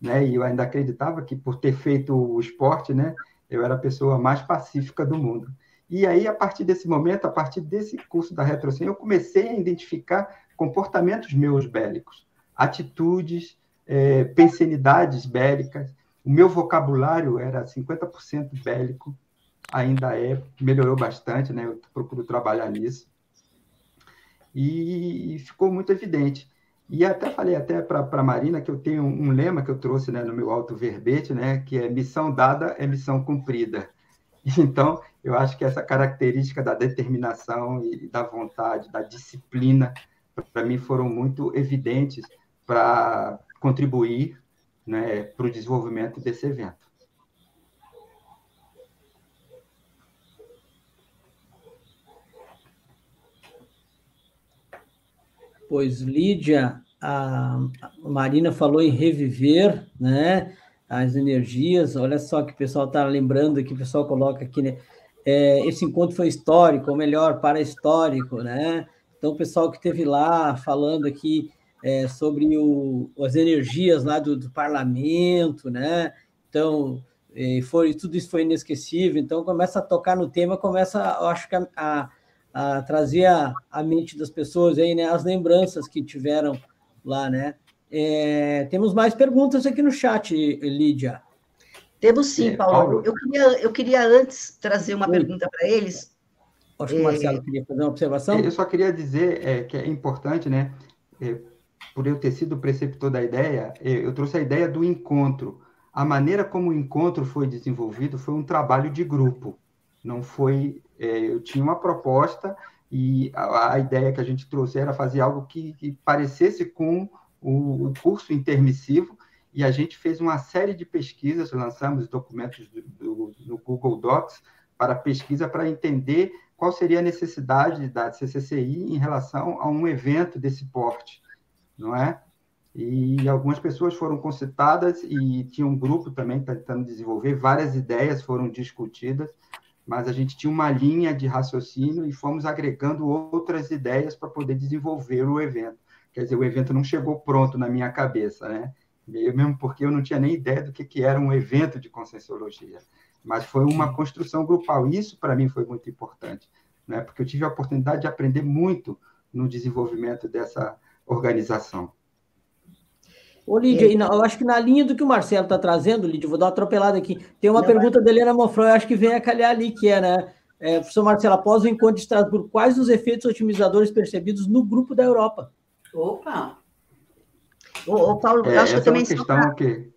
né? E eu ainda acreditava que, por ter feito o esporte, né, eu era a pessoa mais pacífica do mundo. E aí, a partir desse momento, a partir desse curso da Retrocenha, eu comecei a identificar comportamentos meus bélicos, atitudes, é, pensanidades bélicas. O meu vocabulário era cinquenta por cento bélico, ainda é, melhorou bastante, né? Eu procuro trabalhar nisso. E, e ficou muito evidente. E até falei até para a Marina que eu tenho um lema que eu trouxe, né, no meu auto-verbete, né, que é missão dada é missão cumprida. Então, eu acho que essa característica da determinação e da vontade, da disciplina, para mim foram muito evidentes para contribuir, né, para o desenvolvimento desse evento. Pois, Lídia, a Marina falou em reviver, né, as energias. Olha só que o pessoal está lembrando aqui, o pessoal coloca aqui, né? É, esse encontro foi histórico, ou melhor, para-histórico, né? Então, o pessoal que esteve lá falando aqui é, sobre o, as energias lá do, do parlamento, né? Então, foi, tudo isso foi inesquecível. Então, começa a tocar no tema, começa, eu acho que a... a a trazer à mente das pessoas aí, né, as lembranças que tiveram lá, né? É, temos mais perguntas aqui no chat, Lídia. Temos sim, Paulo. Paulo. Eu, queria, eu queria antes trazer uma sim. pergunta para eles. Acho que o Marcelo é... queria fazer uma observação. Eu só queria dizer é, que é importante, né? É, por eu ter sido o preceptor da ideia, eu trouxe a ideia do encontro. A maneira como o encontro foi desenvolvido foi um trabalho de grupo. Não foi... Eu tinha uma proposta e a ideia que a gente trouxe era fazer algo que, que parecesse com o, o curso intermissivo, e a gente fez uma série de pesquisas, lançamos documentos do, do, do Google Docs para pesquisa, para entender qual seria a necessidade da C C C I em relação a um evento desse porte, não é? E algumas pessoas foram consultadas e tinha um grupo também tentando desenvolver, várias ideias foram discutidas, mas a gente tinha uma linha de raciocínio e fomos agregando outras ideias para poder desenvolver o evento. Quer dizer, o evento não chegou pronto na minha cabeça, né? Eu mesmo, porque eu não tinha nem ideia do que, que era um evento de Conscienciologia. Mas foi uma construção grupal. Isso, para mim, foi muito importante, né? Porque eu tive a oportunidade de aprender muito no desenvolvimento dessa organização. Ô, Lídia, é. eu acho que na linha do que o Marcelo está trazendo, Lídia, eu vou dar uma atropelada aqui. Tem uma Não, pergunta mas... da Helena Monfrão, eu acho que vem a calhar ali, que é, né? É, professor Marcelo, após o encontro de Estrasburgo, quais os efeitos otimizadores percebidos no grupo da Europa? Opa! Ô, ô Paulo, é, eu acho que eu também... Essa é uma questão pra... que...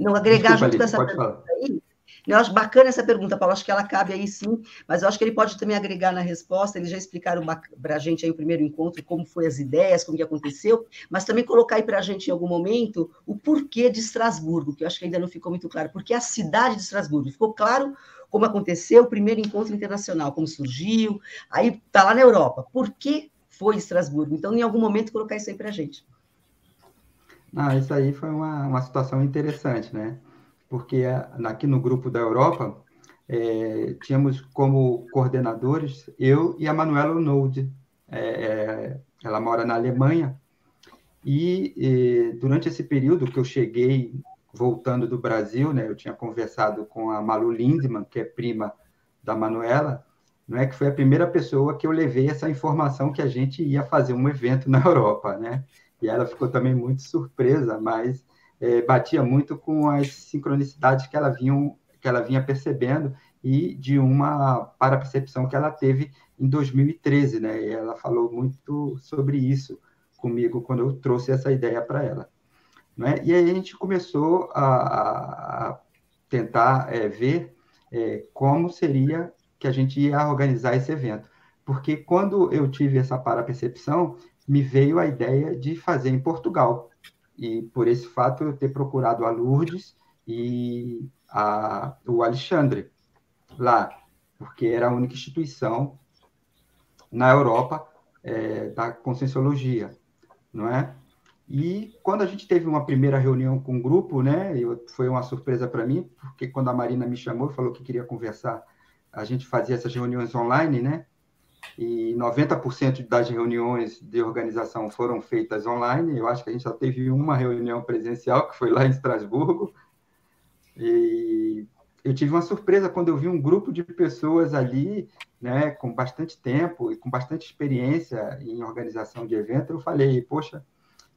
Não agregar Desculpa, junto com essa pergunta aí. Eu acho bacana essa pergunta, Paulo, acho que ela cabe aí sim, mas eu acho que ele pode também agregar na resposta. Eles já explicaram para a gente aí o primeiro encontro, como foi as ideias, como que aconteceu, mas também colocar aí para a gente em algum momento o porquê de Estrasburgo, que eu acho que ainda não ficou muito claro, porque a cidade de Estrasburgo ficou claro como aconteceu o primeiro encontro internacional, como surgiu, aí está lá na Europa. Por que foi Estrasburgo. Então, em algum momento, colocar isso aí para a gente. Ah, isso aí foi uma, uma situação interessante, né? Porque aqui no grupo da Europa, é, tínhamos como coordenadores eu e a Manuela Unoud. É, ela mora na Alemanha. E, e durante esse período que eu cheguei voltando do Brasil, né, eu tinha conversado com a Malu Lindemann, que é prima da Manuela, não é, que foi a primeira pessoa que eu levei essa informação que a gente ia fazer um evento na Europa, né? E ela ficou também muito surpresa, mas é, batia muito com as sincronicidades que ela vinha, que ela vinha percebendo e de uma parapercepção que ela teve em dois mil e treze, né? E ela falou muito sobre isso comigo quando eu trouxe essa ideia para ela. Né? E aí a gente começou a, a tentar é, ver é, como seria que a gente ia organizar esse evento. Porque quando eu tive essa parapercepção, me veio a ideia de fazer em Portugal. E por esse fato eu ter procurado a Lourdes e a, o Alexandre lá, porque era a única instituição na Europa é, da Conscienciologia, não é? E quando a gente teve uma primeira reunião com o grupo, né, eu, foi uma surpresa para mim, porque quando a Marina me chamou e falou que queria conversar, a gente fazia essas reuniões online, né, e noventa por cento das reuniões de organização foram feitas online, eu acho que a gente só teve uma reunião presencial, que foi lá em Estrasburgo, e eu tive uma surpresa quando eu vi um grupo de pessoas ali, né, com bastante tempo e com bastante experiência em organização de evento, eu falei, poxa,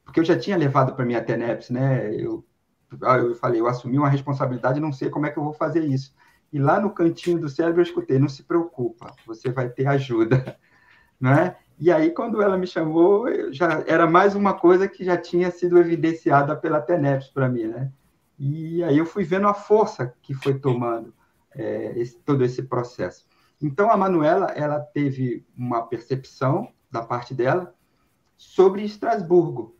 porque eu já tinha levado para minha TENEPS, né? Eu, eu falei, eu assumi uma responsabilidade, não sei como é que eu vou fazer isso. E lá no cantinho do cérebro eu escutei, não se preocupa, você vai ter ajuda, né? E aí, quando ela me chamou, eu já era mais uma coisa que já tinha sido evidenciada pela TENEPS para mim, né? E aí eu fui vendo a força que foi tomando é, esse, todo esse processo. Então, a Manuela, ela teve uma percepção da parte dela sobre Estrasburgo.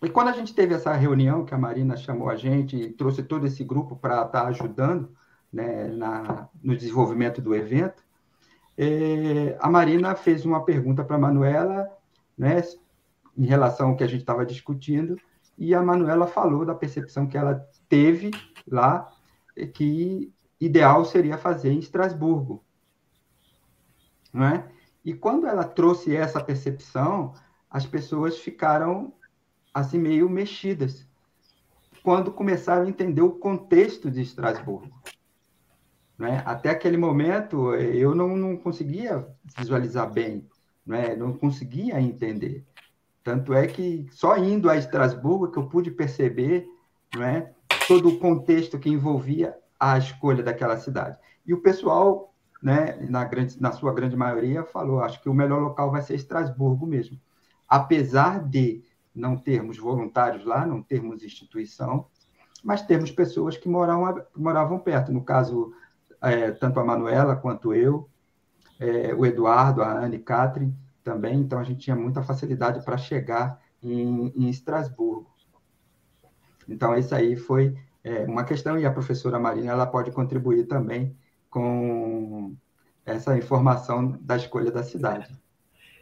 E quando a gente teve essa reunião que a Marina chamou a gente e trouxe todo esse grupo para estar ajudando, né, na, no desenvolvimento do evento, eh, a Marina fez uma pergunta para a Manuela, né, em relação ao que a gente estava discutindo, e a Manuela falou da percepção que ela teve lá, que ideal seria fazer em Estrasburgo. Não é? E quando ela trouxe essa percepção, as pessoas ficaram assim meio mexidas, quando começaram a entender o contexto de Estrasburgo. Né? Até aquele momento, eu não, não conseguia visualizar bem, né? Não conseguia entender. Tanto é que só indo a Estrasburgo que eu pude perceber, né, todo o contexto que envolvia a escolha daquela cidade. E o pessoal, né, na, grande, na sua grande maioria, falou, acho que o melhor local vai ser Estrasburgo mesmo. Apesar de não termos voluntários lá, não termos instituição, mas termos pessoas que moravam, moravam perto. No caso, é, tanto a Manuela quanto eu, é, o Eduardo, a Ana e Catarina, também, então a gente tinha muita facilidade para chegar em, em Estrasburgo. Então, isso aí foi é, uma questão, e a professora Marina ela pode contribuir também com essa informação da escolha da cidade.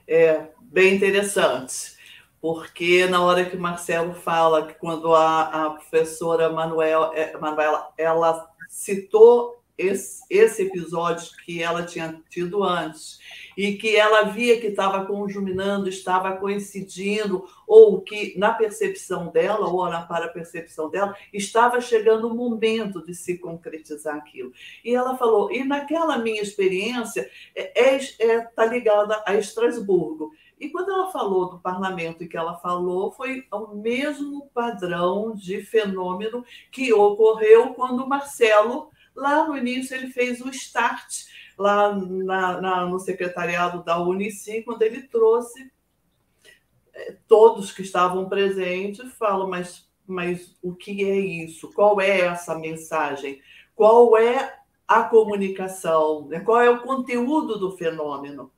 É, bem interessante, porque na hora que o Marcelo fala, que quando a, a professora Manuel, é, Manuela ela citou Esse, esse episódio que ela tinha tido antes e que ela via que estava conjuminando, estava coincidindo, ou que na percepção dela, ou na parapercepção dela, estava chegando o momento de se concretizar aquilo. E ela falou, e naquela minha experiência, está é, é, é, ligada a Estrasburgo. E quando ela falou do parlamento e que ela falou, foi o mesmo padrão de fenômeno que ocorreu quando o Marcelo, lá no início, ele fez o start lá na, na, no secretariado da UNICIN, quando ele trouxe todos que estavam presentes, falam, mas, mas o que é isso? Qual é essa mensagem? Qual é a comunicação? Qual é o conteúdo do fenômeno?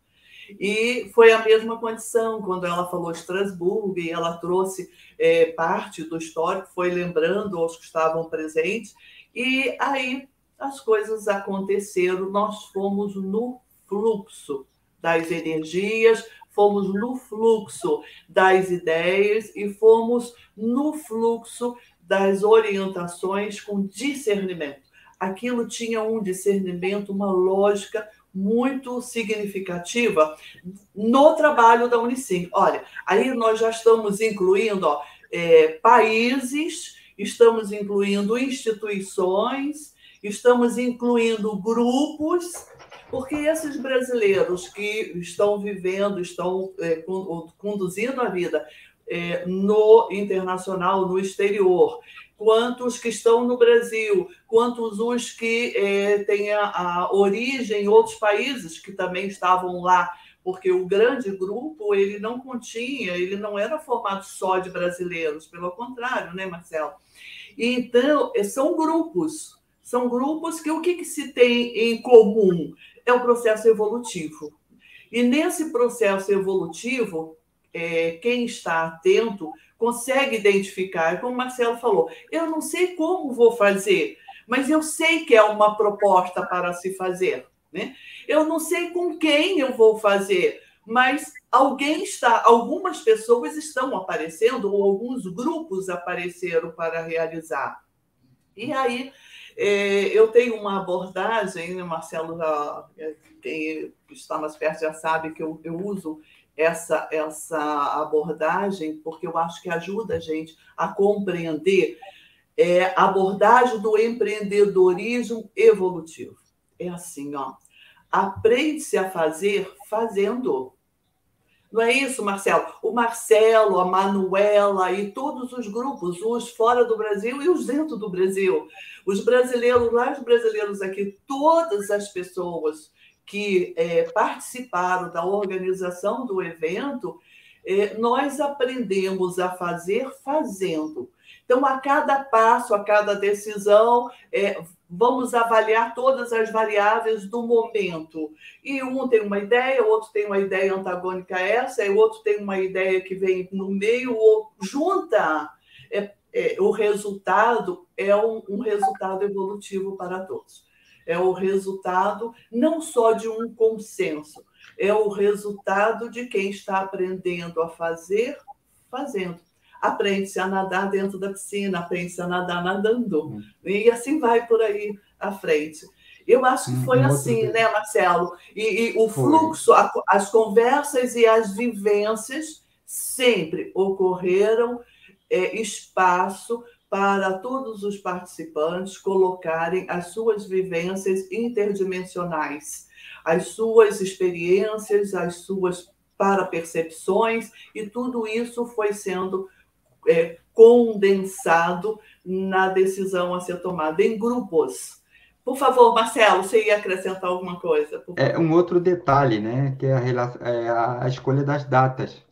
E foi a mesma condição quando ela falou Estrasburgo e ela trouxe é, parte do histórico, foi lembrando aos que estavam presentes, e aí as coisas aconteceram, nós fomos no fluxo das energias, fomos no fluxo das ideias e fomos no fluxo das orientações com discernimento. Aquilo tinha um discernimento, uma lógica muito significativa no trabalho da UNICIN. Olha, aí nós já estamos incluindo ó, é, países, estamos incluindo instituições, estamos incluindo grupos, porque esses brasileiros que estão vivendo, estão é, conduzindo a vida é, no internacional, no exterior, quantos que estão no Brasil, quantos os que é, têm a, a origem em outros países que também estavam lá, porque o grande grupo ele não continha, ele não era formado só de brasileiros, pelo contrário, né, Marcelo? Então, são grupos, são grupos que o que, que se tem em comum é o processo evolutivo. E nesse processo evolutivo, é, quem está atento consegue identificar, como o Marcelo falou, eu não sei como vou fazer, mas eu sei que é uma proposta para se fazer, né? Eu não sei com quem eu vou fazer, mas alguém está, algumas pessoas estão aparecendo, ou alguns grupos apareceram para realizar. E aí, é, eu tenho uma abordagem, né, Marcelo, já, quem está mais perto já sabe que eu, eu uso Essa, essa abordagem, porque eu acho que ajuda a gente a compreender é, a abordagem do empreendedorismo evolutivo. É assim, ó, aprende-se a fazer fazendo. Não é isso, Marcelo? O Marcelo, a Manuela e todos os grupos, os fora do Brasil e os dentro do Brasil. Os brasileiros lá, os brasileiros aqui, todas as pessoas que é, participaram da organização do evento, é, nós aprendemos a fazer fazendo. Então, a cada passo, a cada decisão, é, vamos avaliar todas as variáveis do momento. E um tem uma ideia, o outro tem uma ideia antagônica a essa, e o outro tem uma ideia que vem no meio, ou junta. É, é, o resultado é um, um resultado evolutivo para todos. É o resultado não só de um consenso, é o resultado de quem está aprendendo a fazer, fazendo. Aprende-se a nadar dentro da piscina, aprende-se a nadar nadando. E assim vai por aí à frente. Eu acho que foi assim, né, Marcelo? E, e o fluxo, a, as conversas e as vivências sempre ocorreram é, espaço para todos os participantes colocarem as suas vivências interdimensionais, as suas experiências, as suas parapercepções, e tudo isso foi sendo é, condensado na decisão a ser tomada em grupos. Por favor, Marcelo, você ia acrescentar alguma coisa? É um outro detalhe, né, que é a, relação, é a escolha das datas,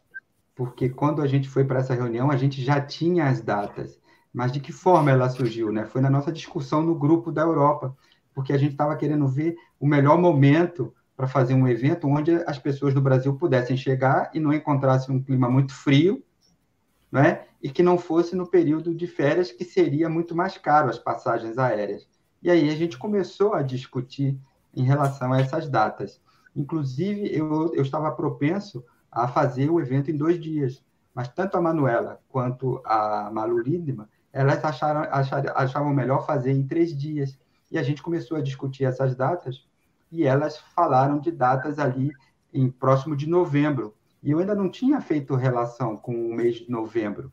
porque quando a gente foi para essa reunião, a gente já tinha as datas. Mas de que forma ela surgiu, né? Foi na nossa discussão no grupo da Europa, porque a gente estava querendo ver o melhor momento para fazer um evento onde as pessoas do Brasil pudessem chegar e não encontrassem um clima muito frio, né? E que não fosse no período de férias, que seria muito mais caro as passagens aéreas. E aí a gente começou a discutir em relação a essas datas. Inclusive, eu, eu estava propenso a fazer o evento em dois dias, mas tanto a Manuela quanto a Malu Lidman, elas acharam, acharam, achavam melhor fazer em três dias. E a gente começou a discutir essas datas, e elas falaram de datas ali em próximo de novembro. E eu ainda não tinha feito relação com o mês de novembro,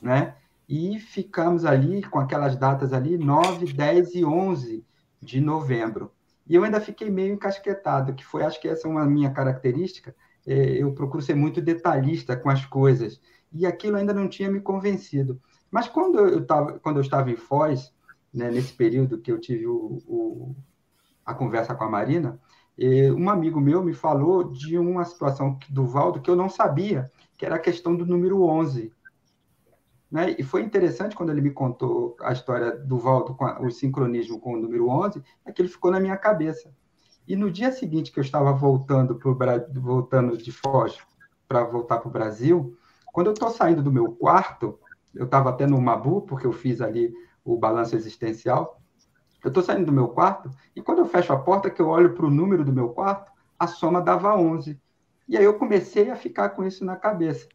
né? E ficamos ali com aquelas datas ali, nove, dez e onze de novembro. E eu ainda fiquei meio encasquetado, que foi, acho que essa é uma minha característica, é, eu procuro ser muito detalhista com as coisas. E aquilo ainda não tinha me convencido. Mas quando eu, tava, quando eu estava em Foz, né, nesse período que eu tive o, o, a conversa com a Marina, eh, um amigo meu me falou de uma situação do Valdo que eu não sabia, que era a questão do número onze. Né? E foi interessante quando ele me contou a história do Valdo, com a, o sincronismo com o número onze, aquilo ficou na minha cabeça. E no dia seguinte que eu estava voltando, pro, voltando de Foz para voltar para o Brasil, quando eu estou saindo do meu quarto, eu estava até no Mabu, porque eu fiz ali o balanço existencial. Eu estou saindo do meu quarto, e quando eu fecho a porta, que eu olho para o número do meu quarto, a soma dava onze. E aí eu comecei a ficar com isso na cabeça.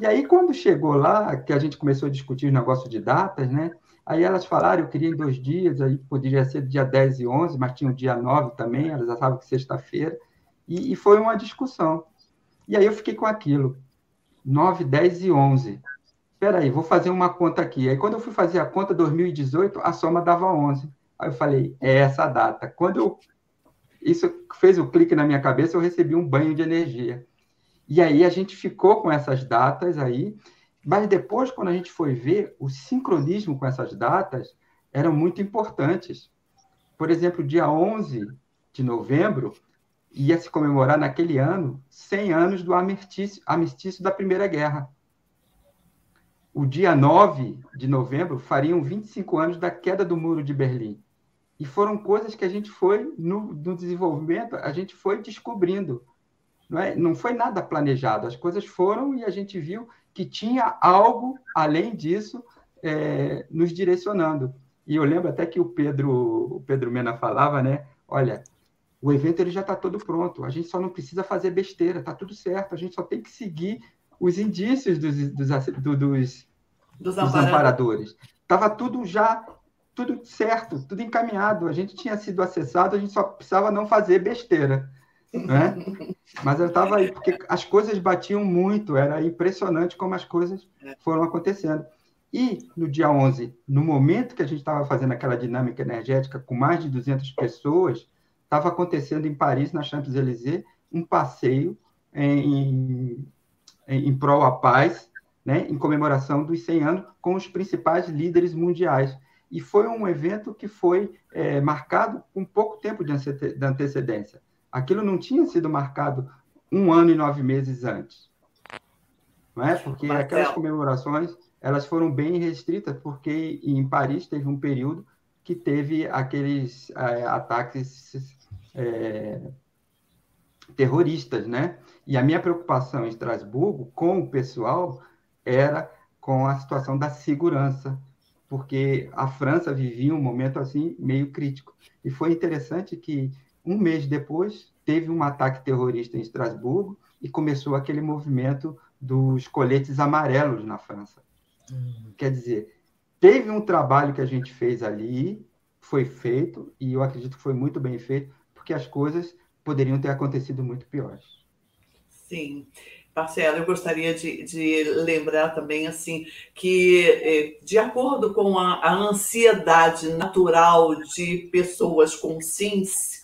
E aí, quando chegou lá, que a gente começou a discutir o negócio de datas, né? Aí elas falaram, eu queria em dois dias, aí poderia ser dia dez e onze, mas tinha o dia nove também, elas achavam que sexta-feira, e, e foi uma discussão. E aí eu fiquei com aquilo, nove, dez e onze. Espera aí, vou fazer uma conta aqui. Aí quando eu fui fazer a conta, dois mil e dezoito, a soma dava onze. Aí eu falei, é essa a data. Quando eu... isso fez o um clique na minha cabeça, eu recebi um banho de energia. E aí a gente ficou com essas datas aí, mas depois, quando a gente foi ver, o sincronismo com essas datas eram muito importantes. Por exemplo, dia onze de novembro, ia se comemorar naquele ano cem anos do armistício, armistício da Primeira Guerra. O dia nove de novembro fariam vinte e cinco anos da queda do Muro de Berlim. E foram coisas que a gente foi, no, no desenvolvimento, a gente foi descobrindo. Não é? Não foi nada planejado, as coisas foram e a gente viu que tinha algo, além disso, é, nos direcionando. E eu lembro até que o Pedro, o Pedro Mena falava, né? Olha, o evento ele já está todo pronto, a gente só não precisa fazer besteira, está tudo certo, a gente só tem que seguir os indícios dos, dos, dos, dos, dos amparadores. Estava tudo já... tudo certo, tudo encaminhado, a gente tinha sido acessado, a gente só precisava não fazer besteira, né? Mas eu estava aí, porque as coisas batiam muito, era impressionante como as coisas foram acontecendo. E no dia onze, no momento que a gente estava fazendo aquela dinâmica energética com mais de duzentas pessoas, estava acontecendo em Paris, na Champs-Élysées, um passeio em, em, em prol à paz, né? Em comemoração dos cem anos, com os principais líderes mundiais. E foi um evento que foi é, marcado com pouco tempo de antecedência. Aquilo não tinha sido marcado um ano e nove meses antes. Não é? Porque Marcelo, aquelas comemorações elas foram bem restritas, porque em Paris teve um período que teve aqueles é, ataques é, terroristas, né? E a minha preocupação em Estrasburgo com o pessoal era com a situação da segurança, porque a França vivia um momento assim meio crítico. E foi interessante que, um mês depois, teve um ataque terrorista em Estrasburgo e começou aquele movimento dos coletes amarelos na França. Uhum. Quer dizer, teve um trabalho que a gente fez ali, foi feito, e eu acredito que foi muito bem feito, porque as coisas poderiam ter acontecido muito piores. Sim. Marcelo, eu gostaria de, de lembrar também assim, que, de acordo com a, a ansiedade natural de pessoas com S I N S,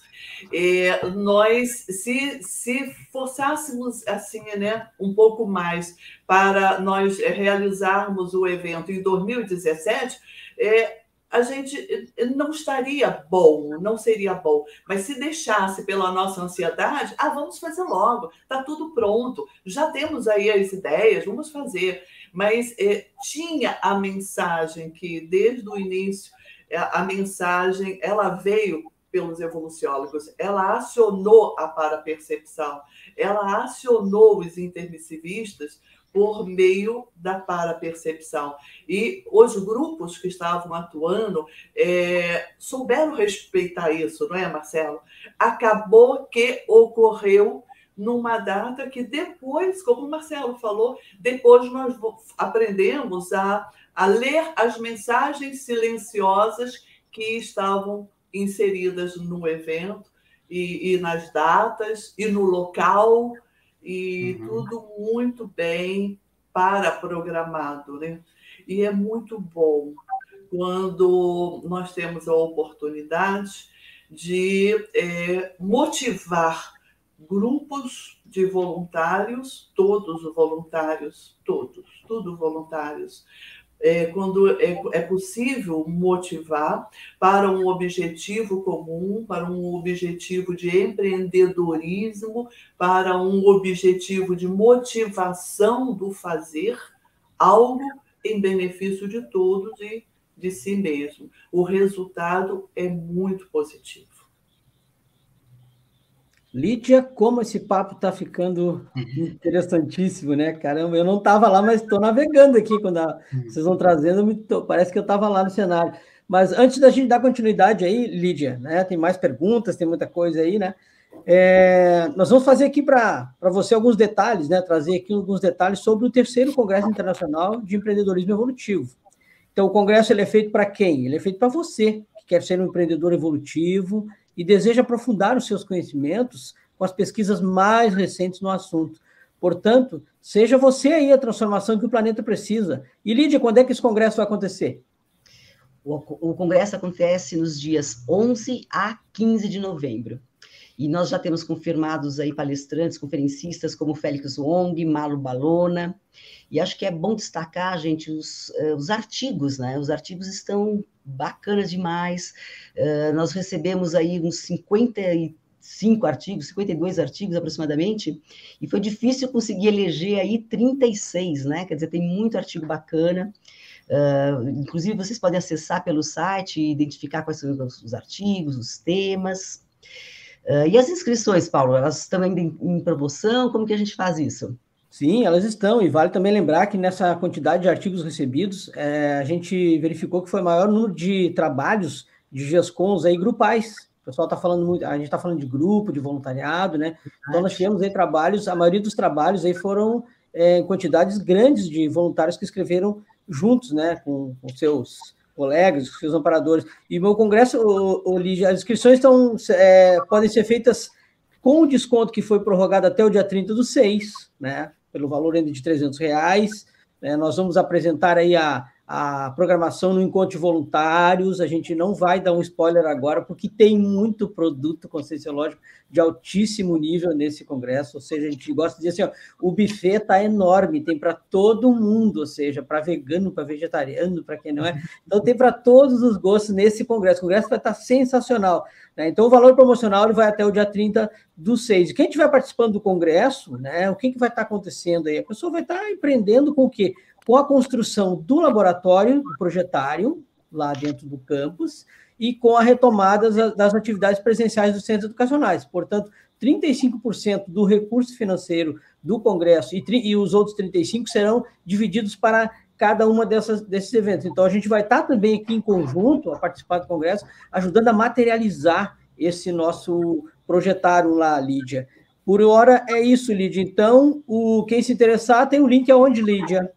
é, nós, se, se forçássemos assim, né, um pouco mais para nós realizarmos o evento em dois mil e dezessete, é, a gente não estaria bom, não seria bom. Mas se deixasse pela nossa ansiedade, ah, vamos fazer logo, está tudo pronto, já temos aí as ideias, vamos fazer. Mas eh, tinha a mensagem que, desde o início, a, a mensagem ela veio pelos evoluciólogos, ela acionou a parapercepção, ela acionou os intermissivistas, por meio da parapercepção. E os grupos que estavam atuando é, souberam respeitar isso, não é, Marcelo? Acabou que ocorreu numa data que depois, como o Marcelo falou, depois nós aprendemos a, a ler as mensagens silenciosas que estavam inseridas no evento e, e nas datas e no local, e uhum. Tudo muito bem para programado, né? E é muito bom quando nós temos a oportunidade de é, motivar grupos de voluntários, todos os voluntários, todos, tudo voluntários, é, quando é, é possível motivar para um objetivo comum, para um objetivo de empreendedorismo, para um objetivo de motivação do fazer algo em benefício de todos e de si mesmo. O resultado é muito positivo. Lídia, como esse papo está ficando interessantíssimo, né? Caramba, eu não estava lá, mas estou navegando aqui quando a... vocês vão trazendo, muito... parece que eu estava lá no cenário. Mas antes da gente dar continuidade aí, Lídia, né? Tem mais perguntas, tem muita coisa aí, né? É, nós vamos fazer aqui para você alguns detalhes, né? Trazer aqui alguns detalhes sobre o Terceiro Congresso Internacional de Empreendedorismo Evolutivo. Então, o congresso ele é feito para quem? Ele é feito para você, que quer ser um empreendedor evolutivo e deseja aprofundar os seus conhecimentos com as pesquisas mais recentes no assunto. Portanto, seja você aí a transformação que o planeta precisa. E, Lídia, quando é que esse congresso vai acontecer? O, o congresso acontece nos dias onze a quinze de novembro. E nós já temos confirmados aí palestrantes, conferencistas, como Félix Wong, Malu Balona. E acho que é bom destacar, gente, os, os artigos, né? Os artigos estão bacanas demais. Uh, nós recebemos aí uns cinquenta e cinco artigos, cinquenta e dois artigos aproximadamente, e foi difícil conseguir eleger aí trinta e seis, né? Quer dizer, tem muito artigo bacana. Uh, inclusive, vocês podem acessar pelo site e identificar quais são os, os artigos, os temas. Uh, e as inscrições, Paulo, elas estão ainda em, em promoção? Como que a gente faz isso? Sim, elas estão, e vale também lembrar que nessa quantidade de artigos recebidos, é, a gente verificou que foi o maior número de trabalhos de GESCONs aí grupais. O pessoal está falando muito, a gente está falando de grupo, de voluntariado, né? Então nós tivemos aí trabalhos, a maioria dos trabalhos aí foram é, quantidades grandes de voluntários que escreveram juntos, né, com, com seus colegas, seus amparadores. E meu congresso, o, o, as inscrições estão, é, podem ser feitas com o desconto que foi prorrogado até o dia trinta do seis, né, pelo valor ainda de trezentos reais. É, nós vamos apresentar aí a, a programação no encontro de voluntários. A gente não vai dar um spoiler agora, porque tem muito produto conscienciológico de altíssimo nível nesse congresso. Ou seja, a gente gosta de dizer assim, ó, o buffet está enorme, tem para todo mundo, ou seja, para vegano, para vegetariano, para quem não é. Então tem para todos os gostos nesse congresso. O congresso vai estar sensacional, né? Então o valor promocional ele vai até o dia trinta do seis. E quem estiver participando do congresso, né, o que, que vai estar acontecendo aí? A pessoa vai estar empreendendo com o quê? Com a construção do laboratório, do projetário, lá dentro do campus, e com a retomada das, das atividades presenciais dos centros educacionais. Portanto, trinta e cinco por cento do recurso financeiro do Congresso e, tri, e os outros trinta e cinco por cento serão divididos para cada uma dessas, desses eventos. Então, a gente vai estar também aqui em conjunto, a participar do Congresso, ajudando a materializar esse nosso projetário lá, Lídia. Por hora, é isso, Lídia. Então, o, quem se interessar, tem o link aonde, Lídia?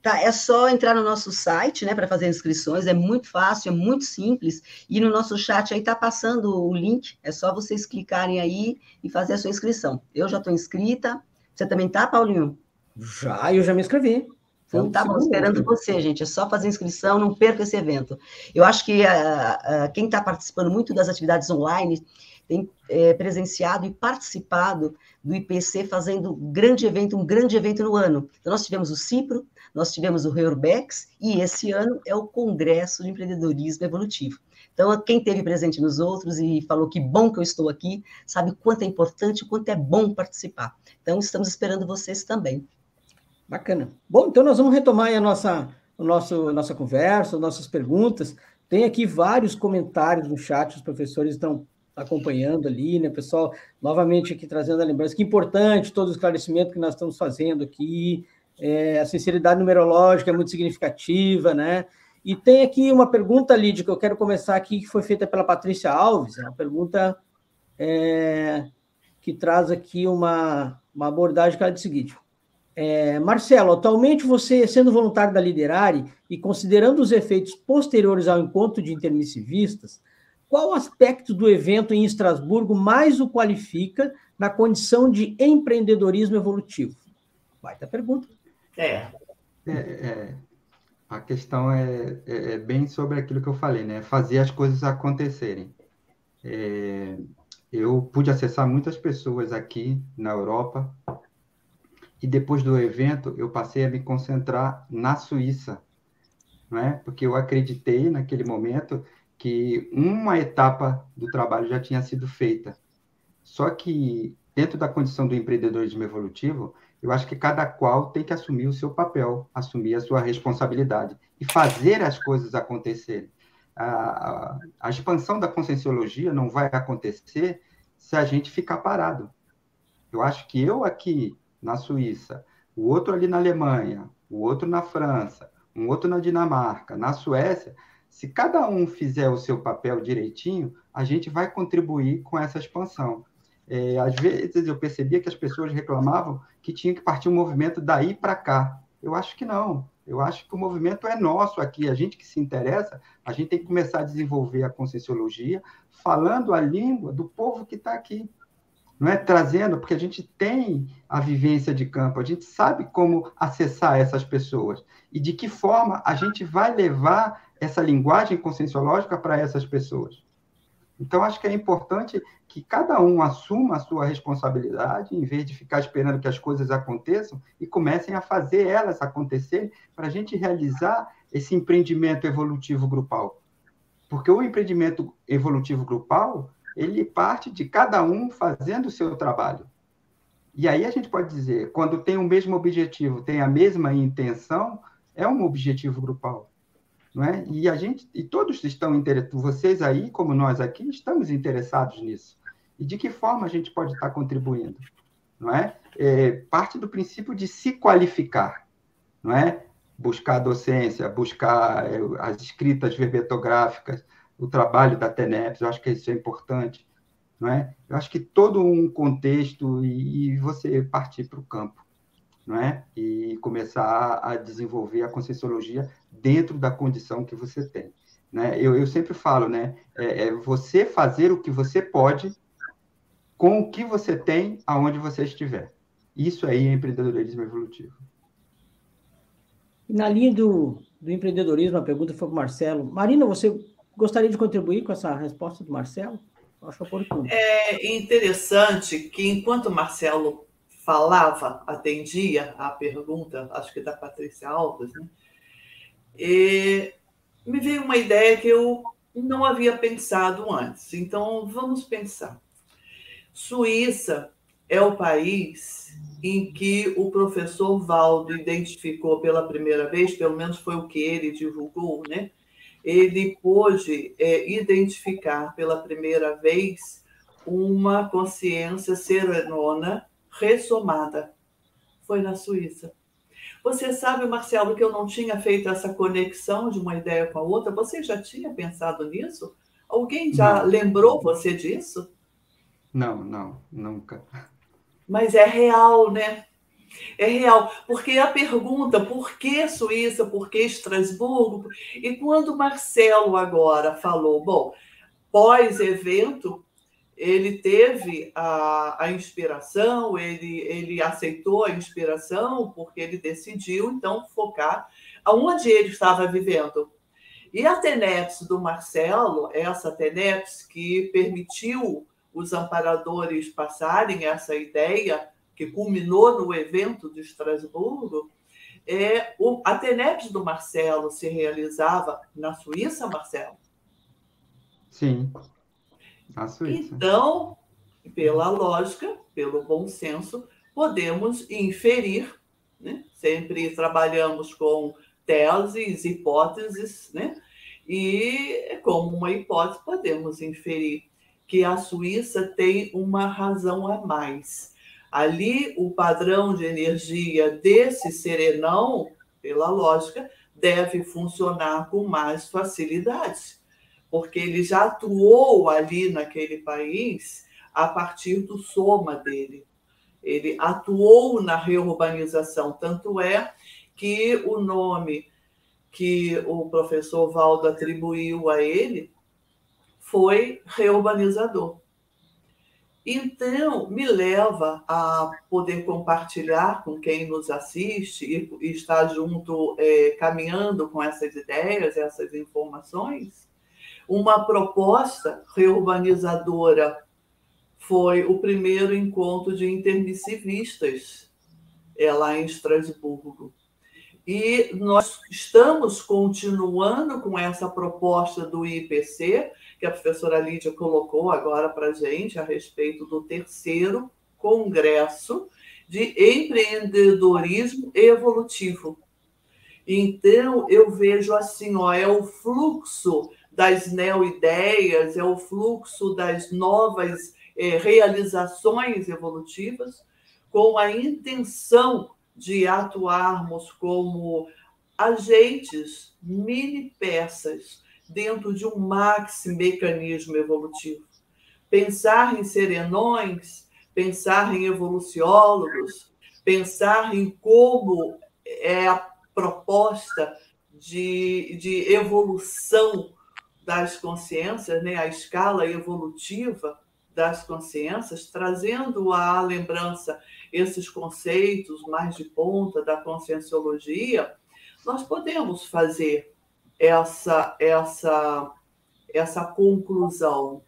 Tá, é só entrar no nosso site, né, para fazer inscrições, é muito fácil, é muito simples, e no nosso chat aí tá passando o link, é só vocês clicarem aí e fazer a sua inscrição. Eu já estou inscrita, você também tá, Paulinho? Já, eu já me inscrevi. Então tá bom, esperando você, gente, é só fazer inscrição, não perca esse evento. Eu acho que uh, uh, quem está participando muito das atividades online tem é, presenciado e participado do I P C fazendo um grande evento, um grande evento no ano. Então, nós tivemos o CIPRO, nós tivemos o REURBEX, e esse ano é o Congresso de Empreendedorismo Evolutivo. Então, quem esteve presente nos outros e falou que bom que eu estou aqui, sabe o quanto é importante, o quanto é bom participar. Então, estamos esperando vocês também. Bacana. Bom, então nós vamos retomar aí a nossa, o nosso, a nossa conversa, as nossas perguntas. Tem aqui vários comentários no chat, os professores estão acompanhando ali, né, pessoal? Novamente aqui trazendo a lembrança, que importante todo o esclarecimento que nós estamos fazendo aqui, é, a sinceridade numerológica é muito significativa, né? E tem aqui uma pergunta, Lídia, que eu quero começar aqui, que foi feita pela Patrícia Alves, é uma pergunta é, que traz aqui uma, uma abordagem que ela diz o seguinte, é, Marcelo, atualmente você, sendo voluntário da Liderari e considerando os efeitos posteriores ao encontro de intermissivistas, qual aspecto do evento em Estrasburgo mais o qualifica na condição de empreendedorismo evolutivo? Baita pergunta. É. É, é. A questão é, é, é bem sobre aquilo que eu falei, né? Fazer as coisas acontecerem. É, eu pude acessar muitas pessoas aqui na Europa e depois do evento eu passei a me concentrar na Suíça, né? Porque eu acreditei naquele momento que uma etapa do trabalho já tinha sido feita. Só que, dentro da condição do empreendedorismo evolutivo, eu acho que cada qual tem que assumir o seu papel, assumir a sua responsabilidade e fazer as coisas acontecerem. A, a, a expansão da conscienciologia não vai acontecer se a gente ficar parado. Eu acho que eu aqui, na Suíça, o outro ali na Alemanha, o outro na França, um outro na Dinamarca, na Suécia... Se cada um fizer o seu papel direitinho, a gente vai contribuir com essa expansão. É, às vezes eu percebia que as pessoas reclamavam que tinha que partir um movimento daí para cá. Eu acho que não. Eu acho que o movimento é nosso aqui. A gente que se interessa, a gente tem que começar a desenvolver a Conscienciologia falando a língua do povo que está aqui. Não é? Trazendo, porque a gente tem a vivência de campo, a gente sabe como acessar essas pessoas e de que forma a gente vai levar essa linguagem conscienciológica para essas pessoas. Então, acho que é importante que cada um assuma a sua responsabilidade, em vez de ficar esperando que as coisas aconteçam, e comecem a fazer elas acontecerem para a gente realizar esse empreendimento evolutivo grupal. Porque o empreendimento evolutivo grupal, ele parte de cada um fazendo o seu trabalho. E aí a gente pode dizer, quando tem o mesmo objetivo, tem a mesma intenção, é um objetivo grupal, não é? E a gente, e todos estão interessados, vocês aí, como nós aqui, estamos interessados nisso. E de que forma a gente pode estar contribuindo, não é? É parte do princípio de se qualificar, não é? Buscar a docência, buscar as escritas verbetográficas, o trabalho da TENEPS, eu acho que isso é importante, não é? Eu acho que todo um contexto e, e você partir para o campo, não é? E começar a desenvolver a Conscienciologia dentro da condição que você tem, né? Eu, eu sempre falo, né? É, é você fazer o que você pode com o que você tem aonde você estiver. Isso aí é empreendedorismo evolutivo. Na linha do, do empreendedorismo, a pergunta foi para o Marcelo. Marina, você gostaria de contribuir com essa resposta do Marcelo? Acho oportuno. É interessante que, enquanto o Marcelo falava, atendia à pergunta, acho que da Patrícia Alves, né? E me veio uma ideia que eu não havia pensado antes. Então, vamos pensar. Suíça é o país em que o professor Valdo identificou pela primeira vez, pelo menos foi o que ele divulgou, né? Ele pôde é, identificar pela primeira vez uma consciência serenona ressomada. Foi na Suíça. Você sabe, Marcelo, que eu não tinha feito essa conexão de uma ideia com a outra? Você já tinha pensado nisso? Alguém já não. lembrou você disso? Não, não, nunca. Mas é real, né? É real, porque a pergunta por que Suíça, por que Estrasburgo? E quando o Marcelo agora falou, bom, pós-evento, ele teve a, a inspiração, ele, ele aceitou a inspiração, porque ele decidiu, então, focar aonde ele estava vivendo. E a TENEPS do Marcelo, essa TENEPS que permitiu os amparadores passarem essa ideia, que culminou no evento de Estrasburgo, é, o, a TENEPS do Marcelo se realizava na Suíça, Marcelo? Sim, na Suíça. Então, pela lógica, pelo bom senso, podemos inferir, né? Sempre trabalhamos com teses, hipóteses, né? E como uma hipótese podemos inferir que a Suíça tem uma razão a mais. Ali, o padrão de energia desse serenão, pela lógica, deve funcionar com mais facilidade, porque ele já atuou ali naquele país a partir do soma dele. Ele atuou na reurbanização, tanto é que o nome que o professor Valdo atribuiu a ele foi reurbanizador. Então, me leva a poder compartilhar com quem nos assiste e está junto, é, caminhando com essas ideias, essas informações. Uma proposta reurbanizadora foi o primeiro encontro de intermissivistas é, lá em Estrasburgo. E nós estamos continuando com essa proposta do I P C, que a professora Lídia colocou agora para a gente, a respeito do Terceiro Congresso de Empreendedorismo Evolutivo. Então, eu vejo assim, ó, é o fluxo das neoideias, é o fluxo das novas é, realizações evolutivas, com a intenção de atuarmos como agentes, mini peças, dentro de um maxi mecanismo evolutivo. pensar em serenões, pensar em evoluciólogos, pensar em como é a proposta de, de evolução das consciências, né? A escala evolutiva das consciências, trazendo à lembrança esses conceitos mais de ponta da conscienciologia, nós podemos fazer essa, essa, essa conclusão.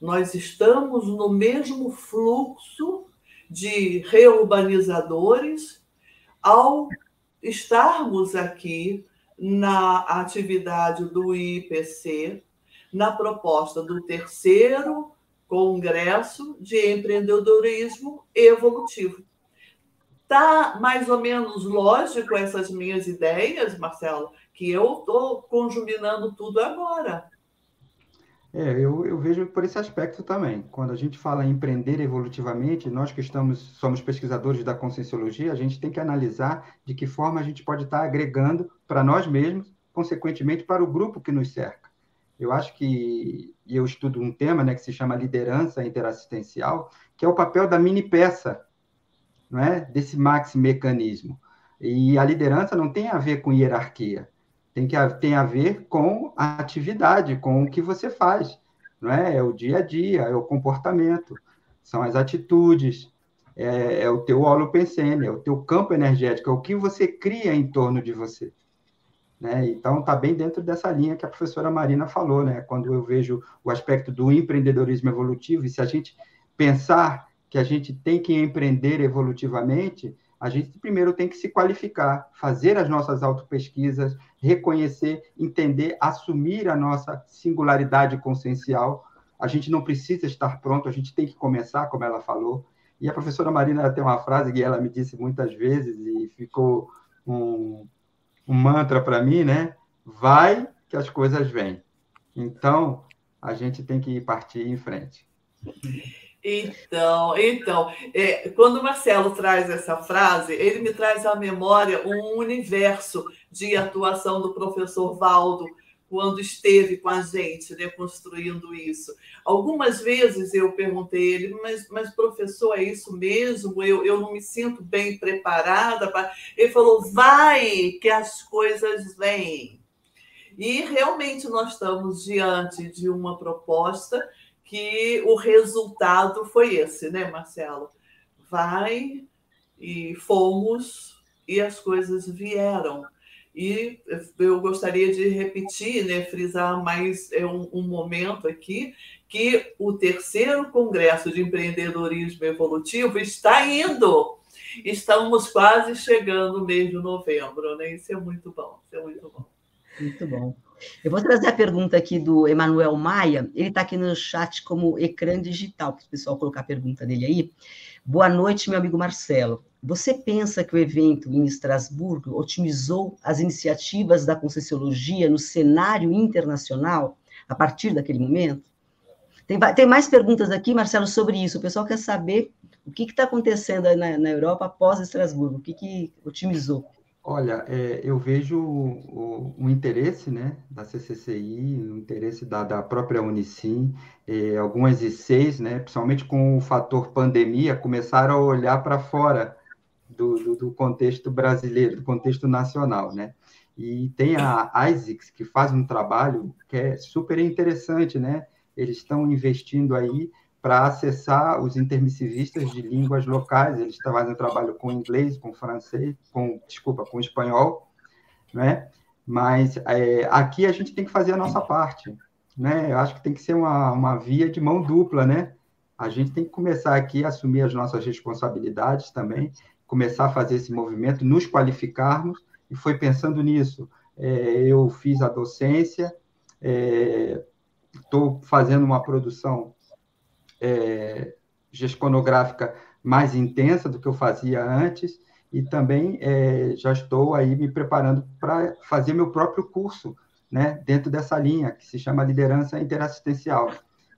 Nós estamos no mesmo fluxo de reurbanizadores ao estarmos aqui na atividade do I P C, na proposta do Terceiro Congresso de Empreendedorismo Evolutivo. Está mais ou menos lógico essas minhas ideias, Marcelo, que eu estou conjuminando tudo agora. É, eu, eu vejo por esse aspecto também. Quando a gente fala em empreender evolutivamente, nós que estamos, somos pesquisadores da Conscienciologia, a gente tem que analisar de que forma a gente pode estar agregando para nós mesmos, consequentemente para o grupo que nos cerca. Eu acho que, e eu estudo um tema, né, que se chama liderança interassistencial, que é o papel da mini peça, não é? Desse maxi mecanismo. E a liderança não tem a ver com hierarquia. Tem, que, tem a ver com a atividade, com o que você faz, não é? É o dia a dia, é o comportamento, são as atitudes, é, é o teu holopensene, é o teu campo energético, é o que você cria em torno de você, né? Então, está bem dentro dessa linha que a professora Marina falou, né? Quando eu vejo o aspecto do empreendedorismo evolutivo, e se a gente pensar que a gente tem que empreender evolutivamente, a gente primeiro tem que se qualificar, fazer as nossas autopesquisas, reconhecer, entender, assumir a nossa singularidade consciencial. A gente não precisa estar pronto, a gente tem que começar, como ela falou. E a professora Marina tem uma frase que ela me disse muitas vezes e ficou um, um mantra para mim, né? Vai que as coisas vêm. Então, a gente tem que partir em frente. Então, então é, quando o Marcelo traz essa frase, ele me traz à memória um universo de atuação do professor Valdo, quando esteve com a gente, né, construindo isso. Algumas vezes eu perguntei a ele, mas, mas professor, é isso mesmo? Eu, eu não me sinto bem preparada pra... Ele falou, vai que as coisas vêm. E realmente nós estamos diante de uma proposta que o resultado foi esse, né, Marcelo? Vai e fomos e as coisas vieram. E eu gostaria de repetir, né, frisar mais um, um momento aqui, que o Terceiro Congresso de Empreendedorismo Evolutivo está indo. Estamos quase chegando no mês de novembro, né? Isso é muito bom, isso é muito bom. Muito bom. Eu vou trazer a pergunta aqui do Emanuel Maia, ele está aqui no chat como ecrã digital, para o pessoal colocar a pergunta dele aí. Boa noite, meu amigo Marcelo. Você pensa que o evento em Estrasburgo otimizou as iniciativas da Conscienciologia no cenário internacional a partir daquele momento? Tem, tem mais perguntas aqui, Marcelo, sobre isso. O pessoal quer saber o que está acontecendo aí na, na Europa após Estrasburgo, o que, que otimizou? Olha, é, eu vejo o, o, o interesse, né, da C C C I, o interesse da, da própria UNICIN, é, algumas I Cs, né, principalmente com o fator pandemia, começaram a olhar para fora do, do, do contexto brasileiro, do contexto nacional, né? E tem a I S I C, que faz um trabalho que é super interessante, né? Eles estão investindo aí para acessar os intermissivistas de línguas locais. Eles fazem um trabalho com inglês, com francês, com, desculpa, com espanhol, né? Mas é, aqui a gente tem que fazer a nossa parte, né? Eu acho que tem que ser uma, uma via de mão dupla, né? A gente tem que começar aqui a assumir as nossas responsabilidades também, começar a fazer esse movimento, nos qualificarmos, e foi pensando nisso. É, eu fiz a docência, estou é, fazendo uma produção É, gesconográfica mais intensa do que eu fazia antes, e também é, já estou aí me preparando para fazer meu próprio curso, né, dentro dessa linha, que se chama Liderança Interassistencial.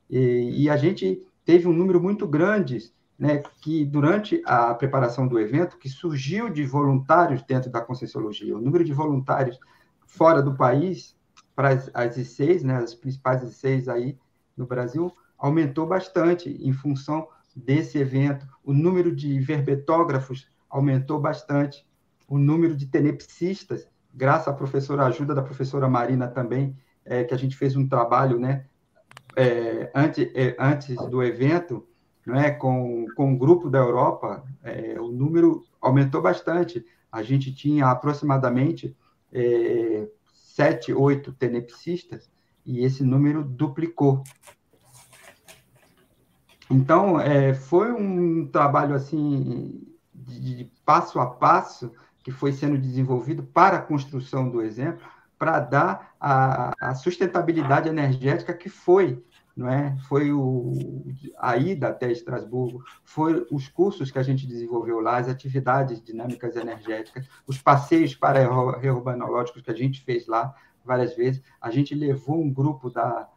E, e a gente teve um número muito grande, né, que durante a preparação do evento, que surgiu de voluntários dentro da Conscienciologia. O número de voluntários fora do país, para as I Cs, né, as principais I Cs aí no Brasil, aumentou bastante em função desse evento. O número de verbetógrafos aumentou bastante. O número de tenepsistas, graças à professora, ajuda da professora Marina também, é, que a gente fez um trabalho, né, é, antes, é, antes do evento, não é, com, com um grupo da Europa, é, o número aumentou bastante. A gente tinha aproximadamente é, sete, oito tenepsistas, e esse número duplicou. Então, é, foi um trabalho assim, de, de passo a passo, que foi sendo desenvolvido para a construção do exemplo, para dar a, a sustentabilidade energética que foi, não é? Foi o, a ida até Estrasburgo, foi os cursos que a gente desenvolveu lá, as atividades dinâmicas energéticas, os passeios para-reurbanológicos que a gente fez lá várias vezes. A gente levou um grupo da,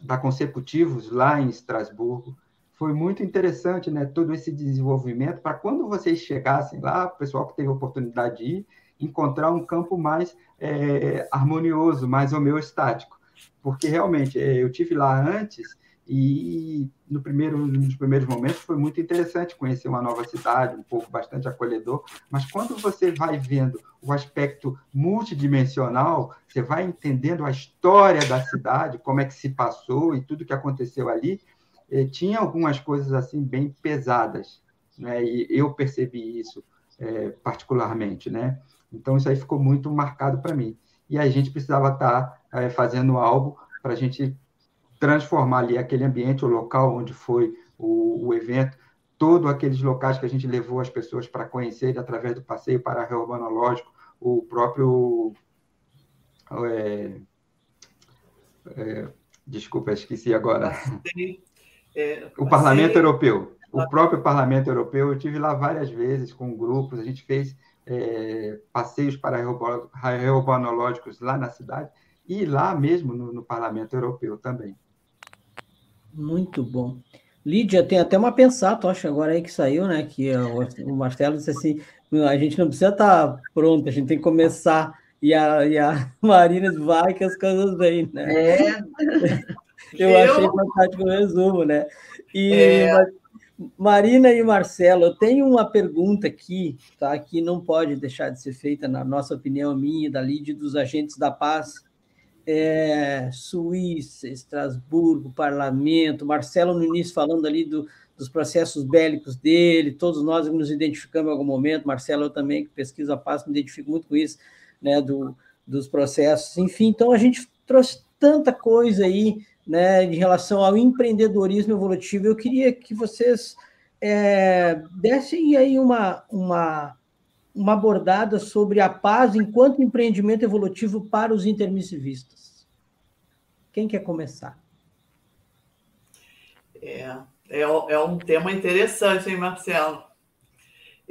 da Consecutivos lá em Estrasburgo. Foi muito interessante, né, todo esse desenvolvimento, para quando vocês chegassem lá, o pessoal que teve a oportunidade de ir, encontrar um campo mais é, harmonioso, mais homeostático. Porque, realmente, eu tive lá antes e, no primeiro, nos primeiros momentos, foi muito interessante conhecer uma nova cidade, um povo bastante acolhedor, mas quando você vai vendo o aspecto multidimensional, você vai entendendo a história da cidade, como é que se passou e tudo que aconteceu ali, tinha algumas coisas assim bem pesadas, né? E eu percebi isso é, particularmente, né? Então isso aí ficou muito marcado para mim. E a gente precisava estar é, fazendo algo para a gente transformar ali aquele ambiente, o local onde foi o, o evento, todos aqueles locais que a gente levou as pessoas para conhecer através do passeio para reurbanológico, o próprio é, é, desculpa, esqueci agora. É, o Parlamento Europeu, o próprio Parlamento Europeu, eu estive lá várias vezes com grupos, a gente fez é, passeios para reurbanológicos lá na cidade e lá mesmo no, no Parlamento Europeu também. Muito bom. Lídia, tem até uma pensata, acho, agora aí que saiu, né? Que o Marcelo disse assim, a gente não precisa estar pronto, a gente tem que começar, e a, e a Marina vai que as coisas vêm, né? É... Eu achei fantástico o resumo, né? E é... Marina e Marcelo, eu tenho uma pergunta aqui, tá? Que não pode deixar de ser feita, na nossa opinião, minha, da Lídia, dos agentes da paz. É, Suíça, Estrasburgo, Parlamento, Marcelo no início falando ali do, dos processos bélicos dele, todos nós nos identificamos em algum momento, Marcelo, eu também, que pesquiso a paz, me identifico muito com isso, né? Do, dos processos, enfim, então a gente trouxe tanta coisa aí, né, em relação ao empreendedorismo evolutivo. Eu queria que vocês é, dessem aí uma, uma, uma abordada sobre a paz enquanto empreendimento evolutivo para os intermissivistas. Quem quer começar? É, é, é um tema interessante, hein, Marcelo?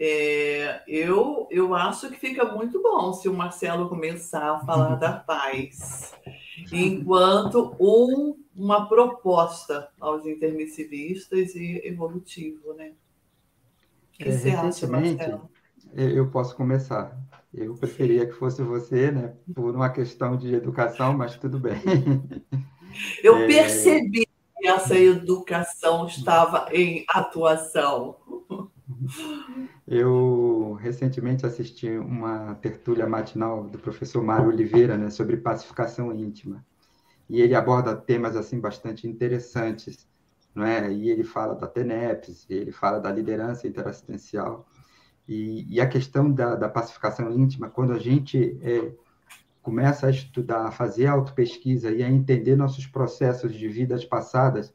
É, eu, eu acho que fica muito bom se o Marcelo começar a falar da paz enquanto um, uma proposta aos intermissivistas e evolutivo, né? O que é, você acha, Marcelo? Eu posso começar. Eu preferia que fosse você, né? Por uma questão de educação, mas tudo bem. Eu é... percebi que essa educação estava em atuação. Eu recentemente assisti uma tertúlia matinal do professor Mário Oliveira, né, sobre pacificação íntima. E ele aborda temas assim bastante interessantes, não é? E ele fala da TENEPS, ele fala da liderança interassistencial. E, e a questão da, da pacificação íntima, quando a gente é, começa a estudar, a fazer autopesquisa e a entender nossos processos de vidas passadas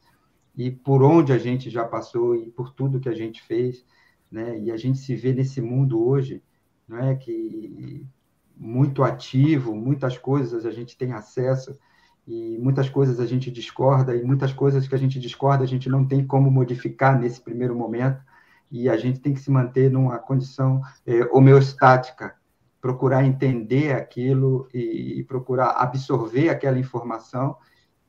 e por onde a gente já passou e por tudo que a gente fez, né? E a gente se vê nesse mundo hoje, não é, que muito ativo, muitas coisas a gente tem acesso e muitas coisas a gente discorda, e muitas coisas que a gente discorda a gente não tem como modificar nesse primeiro momento, e a gente tem que se manter numa condição é, homeostática, procurar entender aquilo e, e procurar absorver aquela informação.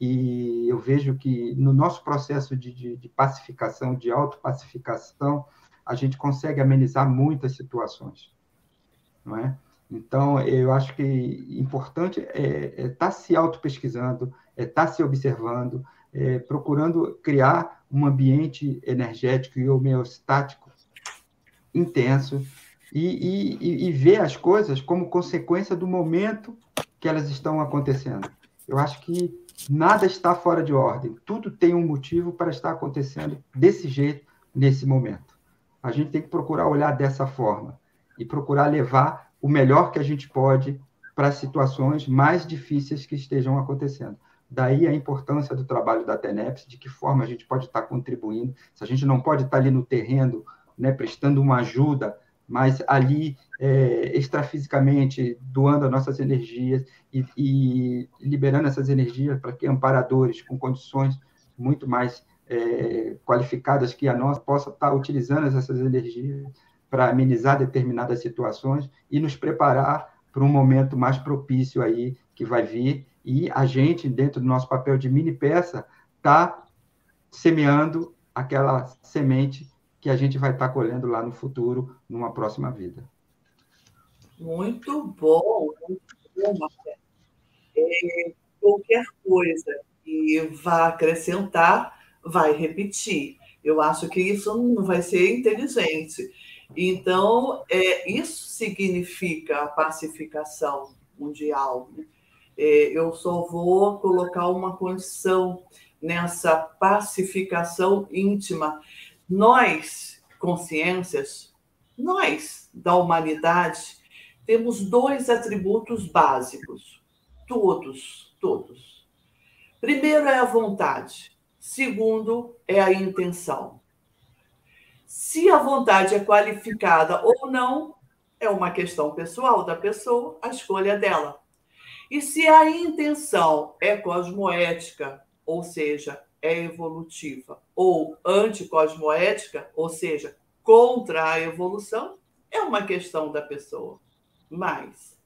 E eu vejo que no nosso processo de, de, de pacificação, de autopacificação, a gente consegue amenizar muitas situações, não é? Então, eu acho que importante é estar é tá se auto-pesquisando, é estar tá se observando, é, procurando criar um ambiente energético e homeostático intenso e, e, e ver as coisas como consequência do momento que elas estão acontecendo. Eu acho que nada está fora de ordem, tudo tem um motivo para estar acontecendo desse jeito, nesse momento. A gente tem que procurar olhar dessa forma e procurar levar o melhor que a gente pode para situações mais difíceis que estejam acontecendo. Daí a importância do trabalho da TENEPS, de que forma a gente pode estar contribuindo, se a gente não pode estar ali no terreno, né, prestando uma ajuda, mas ali, é, extrafisicamente, doando as nossas energias e, e liberando essas energias para que amparadores com condições muito mais é, qualificadas que a nossa possa estar utilizando essas energias para amenizar determinadas situações e nos preparar para um momento mais propício aí que vai vir, e a gente, dentro do nosso papel de mini peça, está semeando aquela semente que a gente vai estar tá colhendo lá no futuro, numa próxima vida. Muito bom, muito bom, Marcelo. É, qualquer coisa que vá acrescentar, vai repetir. Eu acho que isso não vai ser inteligente. Então, é, isso significa a pacificação mundial. Né? É, eu só vou colocar uma condição nessa pacificação íntima. Nós, consciências, nós, da humanidade, temos dois atributos básicos. Todos, todos. Primeiro é a vontade. Segundo é a intenção. Se a vontade é qualificada ou não, é uma questão pessoal da pessoa, a escolha dela. E se a intenção é cosmoética, ou seja, é evolutiva, ou anticosmoética, ou seja, contra a evolução, é uma questão da pessoa. Mas,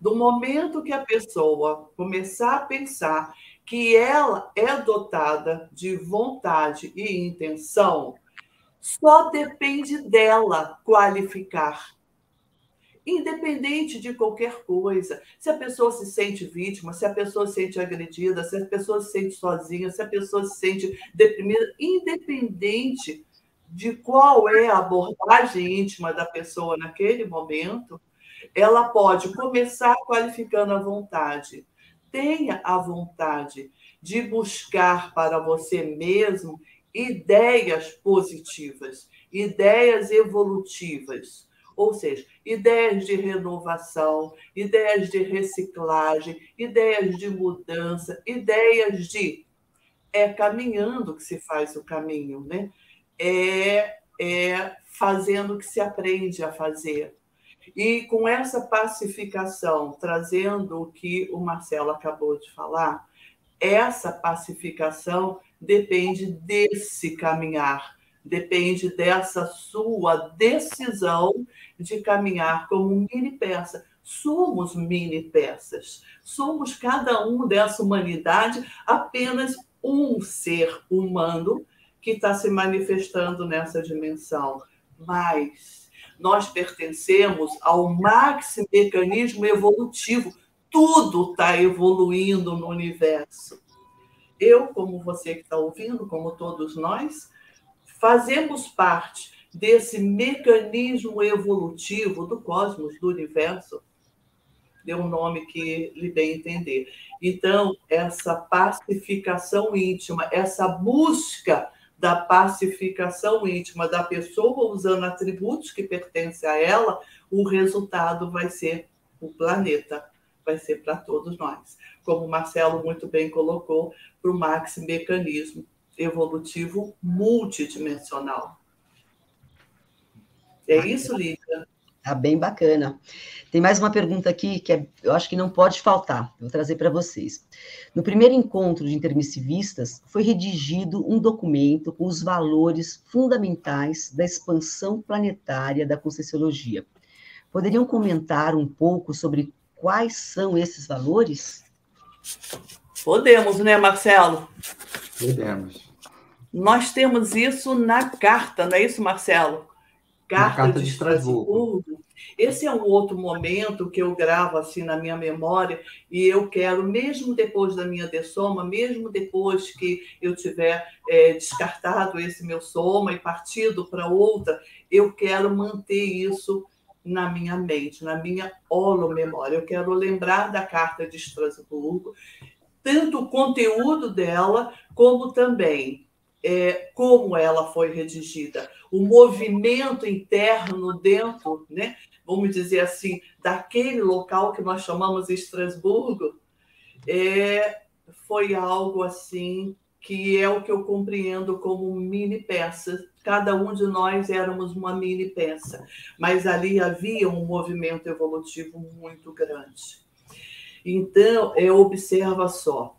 do momento que a pessoa começar a pensar que ela é dotada de vontade e intenção, só depende dela qualificar, independente de qualquer coisa. Se a pessoa se sente vítima, se a pessoa se sente agredida, se a pessoa se sente sozinha, se a pessoa se sente deprimida, independente de qual é a abordagem íntima da pessoa naquele momento, ela pode começar qualificando a vontade. Tenha a vontade de buscar para você mesmo ideias positivas, ideias evolutivas, ou seja, ideias de renovação, ideias de reciclagem, ideias de mudança, ideias de... É caminhando que se faz o caminho, né? É, é fazendo que se aprende a fazer. E com essa pacificação, trazendo o que o Marcelo acabou de falar, essa pacificação depende desse caminhar, depende dessa sua decisão de caminhar como mini peça. Somos mini peças, somos cada um dessa humanidade, apenas um ser humano que está se manifestando nessa dimensão. Mas nós pertencemos ao máximo mecanismo evolutivo, tudo está evoluindo no universo. Eu, como você que está ouvindo, como todos nós, fazemos parte desse mecanismo evolutivo do cosmos, do universo. Deu um nome que lhe bem entender. Então, essa pacificação íntima, essa busca da pacificação íntima da pessoa usando atributos que pertencem a ela, o resultado vai ser o planeta. Vai ser para todos nós, como o Marcelo muito bem colocou, para o máximo mecanismo evolutivo multidimensional. É isso, Lídia? Tá bem bacana. Tem mais uma pergunta aqui que é, eu acho que não pode faltar, vou trazer para vocês. No primeiro encontro de intermissivistas, foi redigido um documento com os valores fundamentais da expansão planetária da Conscienciologia. Poderiam comentar um pouco sobre quais são esses valores? Podemos, né, Marcelo? Podemos. Nós temos isso na carta, não é isso, Marcelo? Carta, Carta de, de Estrasburgo. Estrasburgo. Esse é um outro momento que eu gravo assim na minha memória e eu quero, mesmo depois da minha dessoma, mesmo depois que eu tiver é, descartado esse meu soma e partido para outra, eu quero manter isso na minha mente, na minha holomemória. Eu quero lembrar da Carta de Estrasburgo, tanto o conteúdo dela, como também É, como ela foi redigida, o movimento interno dentro, né, vamos dizer assim, daquele local que nós chamamos Estrasburgo, é, foi algo assim que é o que eu compreendo como mini peça. Cada um de nós éramos uma mini peça, mas ali havia um movimento evolutivo muito grande. Então, é, observa só,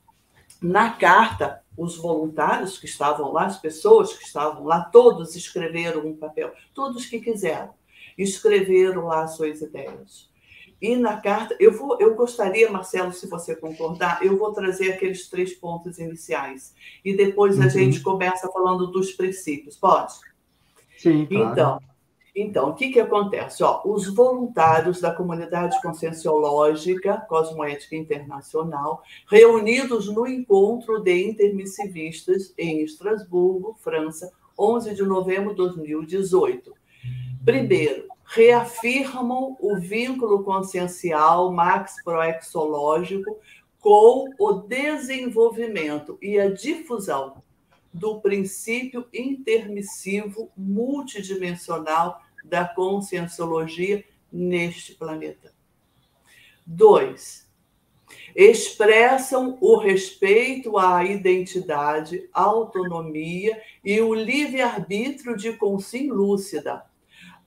na carta, os voluntários que estavam lá, as pessoas que estavam lá, todos escreveram um papel, todos que quiseram, escreveram lá as suas ideias. E na carta, eu, vou, eu gostaria, Marcelo, se você concordar, eu vou trazer aqueles três pontos iniciais e depois a uhum. gente começa falando dos princípios, pode? Sim, claro. Então, então o que, que acontece? Ó, os voluntários da comunidade conscienciológica, cosmoética internacional, reunidos no encontro de intermissivistas em Estrasburgo, França, onze de novembro de dois mil e dezoito. Primeiro, reafirmam o vínculo consciencial maxproexológico com o desenvolvimento e a difusão do princípio intermissivo multidimensional da conscienciologia neste planeta. Dois, expressam o respeito à identidade, autonomia e o livre-arbítrio de consciência lúcida,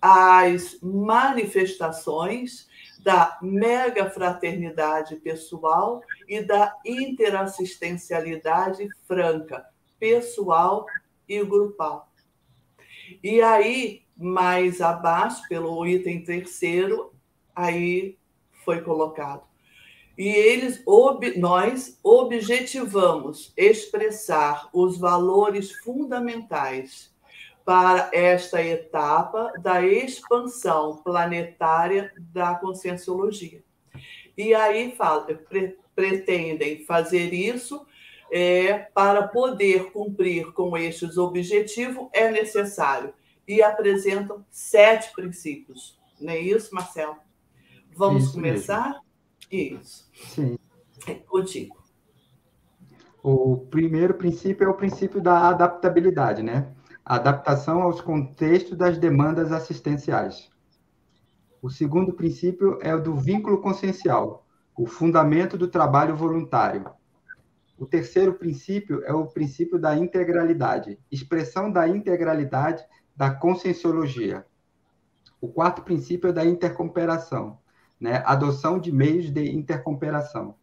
às manifestações da megafraternidade pessoal e da interassistencialidade franca, pessoal e grupal. E aí, mais abaixo, pelo item terceiro, aí foi colocado. E eles, ob, nós objetivamos expressar os valores fundamentais para esta etapa da expansão planetária da conscienciologia. E aí fala, pre, pretendem fazer isso. É, para poder cumprir com estes objetivos, é necessário. E apresentam sete princípios. Não é isso, Marcelo? Vamos isso começar? Mesmo. Isso. Sim. Contigo. O primeiro princípio é o princípio da adaptabilidade, né? Adaptação aos contextos das demandas assistenciais. O segundo princípio é o do vínculo consciencial, o fundamento do trabalho voluntário. O terceiro princípio é o princípio da integralidade, expressão da integralidade da conscienciologia. O quarto princípio é da intercooperação, né? Adoção de meios de intercooperação.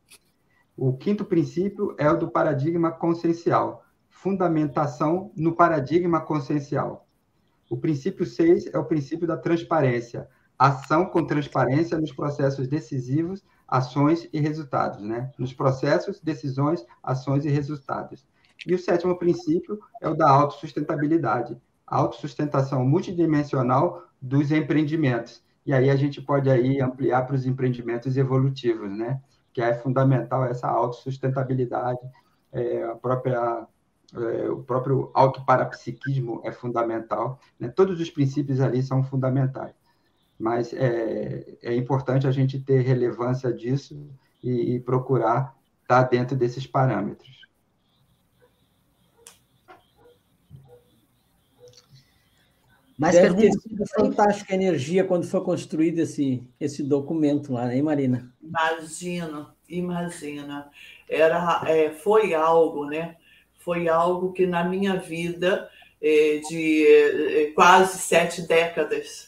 O quinto princípio é o do paradigma consciencial, fundamentação no paradigma consciencial. O princípio seis é o princípio da transparência, ação com transparência nos processos decisivos, ações e resultados, né? Nos processos, decisões, ações e resultados. E o sétimo princípio é o da autossustentabilidade, a autossustentação multidimensional dos empreendimentos. E aí a gente pode aí ampliar para os empreendimentos evolutivos, né? Que é fundamental essa autossustentabilidade, é, a própria, é, o próprio autoparapsiquismo é fundamental, né? Todos os princípios ali são fundamentais. Mas é, é importante a gente ter relevância disso e, e procurar estar dentro desses parâmetros. Mas deve ter sido fantástica energia quando foi construído esse, esse documento lá, né, Marina? Imagina, imagina. Era, é, foi algo, né? Foi algo que na minha vida é, de é, quase sete décadas...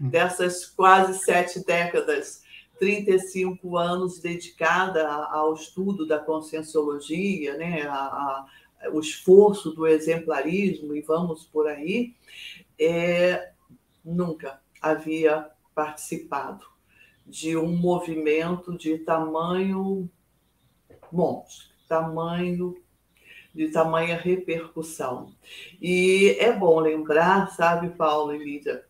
Dessas quase sete décadas, trinta e cinco anos dedicada ao estudo da conscienciologia, né? a, a, o esforço do exemplarismo, e vamos por aí, é, nunca havia participado de um movimento de tamanho monte, tamanho... de tamanha repercussão. E é bom lembrar, sabe, Paulo e Lídia,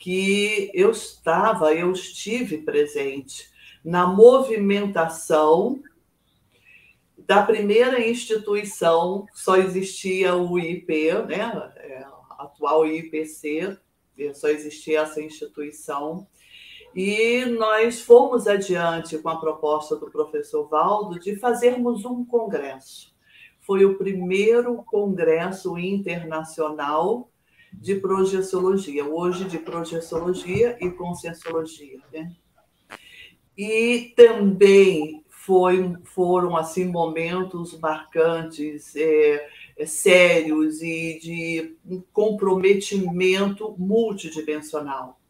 que eu estava, eu estive presente na movimentação da primeira instituição, só existia o I P, né? É, atual I P C, só existia essa instituição, e nós fomos adiante com a proposta do professor Valdo de fazermos um congresso. Foi o primeiro congresso internacional de projeciologia, hoje de projeciologia e conscienciologia, né? E também foi, foram assim, momentos marcantes, é, é, sérios e de comprometimento multidimensional.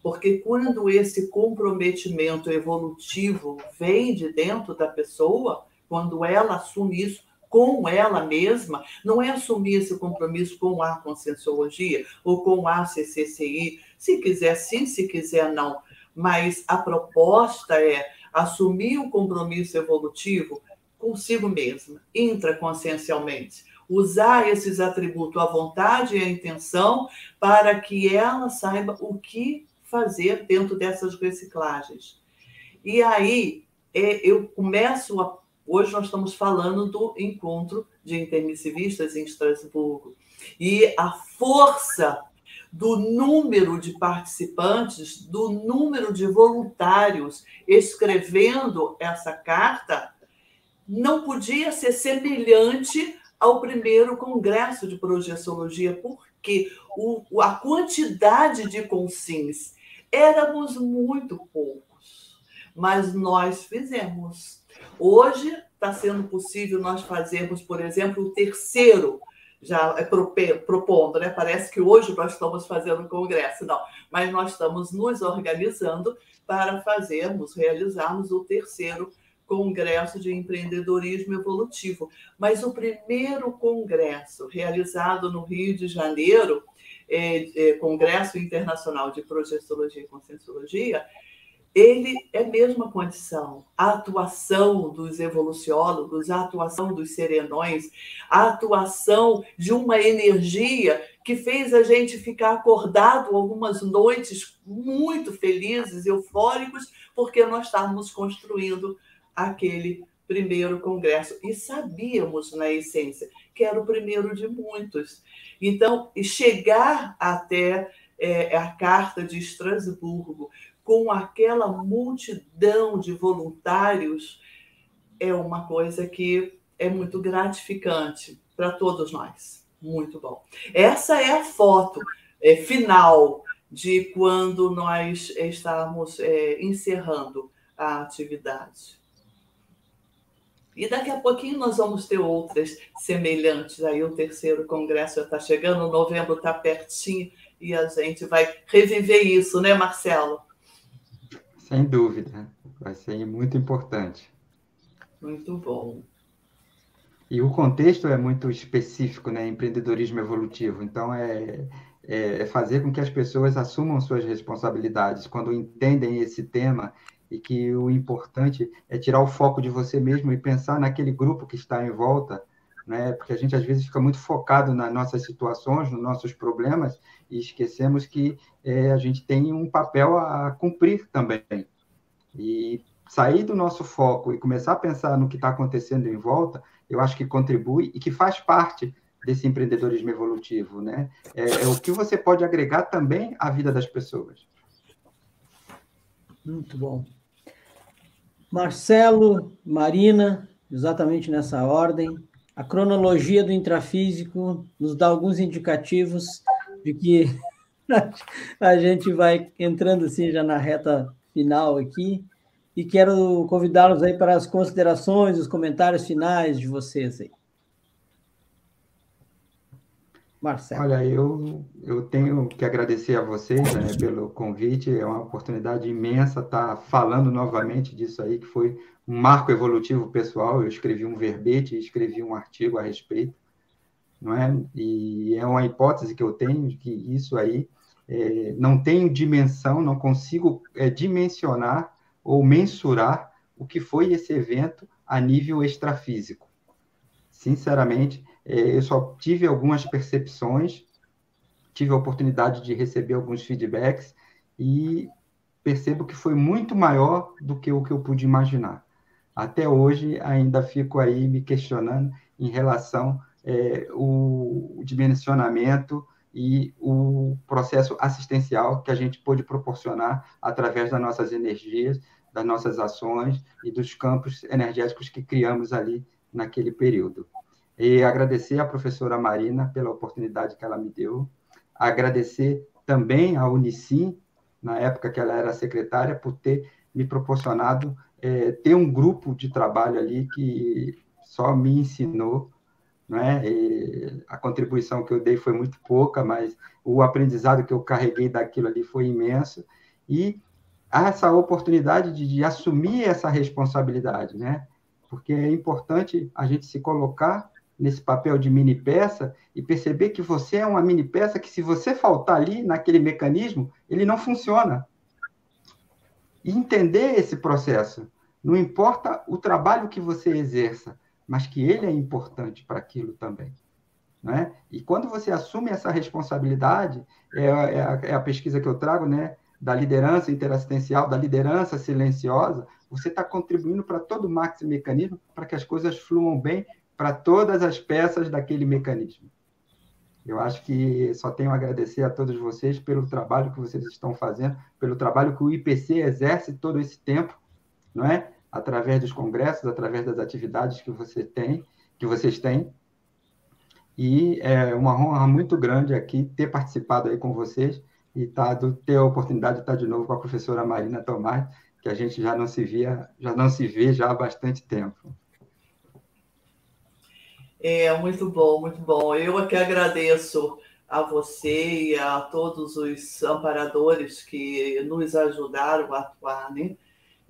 Porque quando esse comprometimento evolutivo vem de dentro da pessoa, quando ela assume isso com ela mesma, não é assumir esse compromisso com a Conscienciologia ou com a C C C I, se quiser sim, se quiser não, mas a proposta é assumir o compromisso evolutivo consigo mesma, intraconsciencialmente, usar esses atributos, a vontade e a intenção, para que ela saiba o que fazer dentro dessas reciclagens. E aí, eu começo a... Hoje nós estamos falando do encontro de intermissivistas em Estrasburgo. E a força do número de participantes, do número de voluntários escrevendo essa carta, não podia ser semelhante ao primeiro Congresso de Projeciologia, porque o, a quantidade de consins éramos muito poucos, mas nós fizemos. Hoje está sendo possível nós fazermos, por exemplo, o terceiro, já propondo, né? Parece que hoje nós estamos fazendo o congresso, não, mas nós estamos nos organizando para fazermos, realizarmos o terceiro Congresso de Empreendedorismo Evolutivo. Mas o primeiro congresso realizado no Rio de Janeiro, é, é, Congresso Internacional de Projeciologia e Conscienciologia, ele é a mesma condição. A atuação dos evoluciólogos, a atuação dos serenões, a atuação de uma energia que fez a gente ficar acordado algumas noites muito felizes, eufóricos, porque nós estávamos construindo aquele primeiro congresso. E sabíamos, na essência, que era o primeiro de muitos. Então, chegar até é, a Carta de Estrasburgo com aquela multidão de voluntários é uma coisa que é muito gratificante para todos nós. Muito bom. Essa é a foto é, final de quando nós estávamos é, encerrando a atividade. E daqui a pouquinho nós vamos ter outras semelhantes. Aí o terceiro congresso já está chegando, novembro está pertinho e a gente vai reviver isso, né, Marcelo? Sem dúvida. Vai ser muito importante. Muito bom. E o contexto é muito específico, né? Empreendedorismo evolutivo. Então, é, é fazer com que as pessoas assumam suas responsabilidades quando entendem esse tema. E que o importante é tirar o foco de você mesmo e pensar naquele grupo que está em volta, né? Porque a gente, às vezes, fica muito focado nas nossas situações, nos nossos problemas, e esquecemos que é, a gente tem um papel a cumprir também. E sair do nosso foco e começar a pensar no que está acontecendo em volta, eu acho que contribui e que faz parte desse empreendedorismo evolutivo, né? É, é o que você pode agregar também à vida das pessoas. Muito bom. Marcelo, Marina, exatamente nessa ordem, a cronologia do intrafísico nos dá alguns indicativos de que a gente vai entrando assim já na reta final aqui, e quero convidá-los aí para as considerações, os comentários finais de vocês aí. Marcelo. Olha, eu, eu tenho que agradecer a vocês, né, pelo convite, é uma oportunidade imensa estar falando novamente disso aí, que foi um marco evolutivo pessoal, eu escrevi um verbete, escrevi um artigo a respeito, não é? E é uma hipótese que eu tenho, de que isso aí é, não tenho dimensão, não consigo é, dimensionar ou mensurar o que foi esse evento a nível extrafísico. Sinceramente, eu só tive algumas percepções, tive a oportunidade de receber alguns feedbacks e percebo que foi muito maior do que o que eu pude imaginar. Até hoje, ainda fico aí me questionando em relação é, o dimensionamento e o processo assistencial que a gente pôde proporcionar através das nossas energias, das nossas ações e dos campos energéticos que criamos ali naquele período. E agradecer à professora Marina pela oportunidade que ela me deu, agradecer também à UNICIN, na época que ela era secretária, por ter me proporcionado é, ter um grupo de trabalho ali que só me ensinou, né? E a contribuição que eu dei foi muito pouca, mas o aprendizado que eu carreguei daquilo ali foi imenso, e essa oportunidade de, de assumir essa responsabilidade, né? Porque é importante a gente se colocar nesse papel de mini peça e perceber que você é uma mini peça que, se você faltar ali naquele mecanismo, ele não funciona. E entender esse processo. Não importa o trabalho que você exerça, mas que ele é importante para aquilo também, né? E quando você assume essa responsabilidade, é, é, a, é a pesquisa que eu trago, né? Da liderança interassistencial, da liderança silenciosa, você está contribuindo para todo o maxi mecanismo, para que as coisas fluam bem para todas as peças daquele mecanismo. Eu acho que só tenho a agradecer a todos vocês pelo trabalho que vocês estão fazendo, pelo trabalho que o I P C exerce todo esse tempo, não é? Através dos congressos, através das atividades que você tem, que vocês têm. E é uma honra muito grande aqui ter participado aí com vocês e tá, ter a oportunidade de estar de novo com a professora Marina Tomás, que a gente já não se via, já não se vê já há bastante tempo. É, muito bom, muito bom. Eu aqui agradeço a você e a todos os amparadores que nos ajudaram a atuar, né?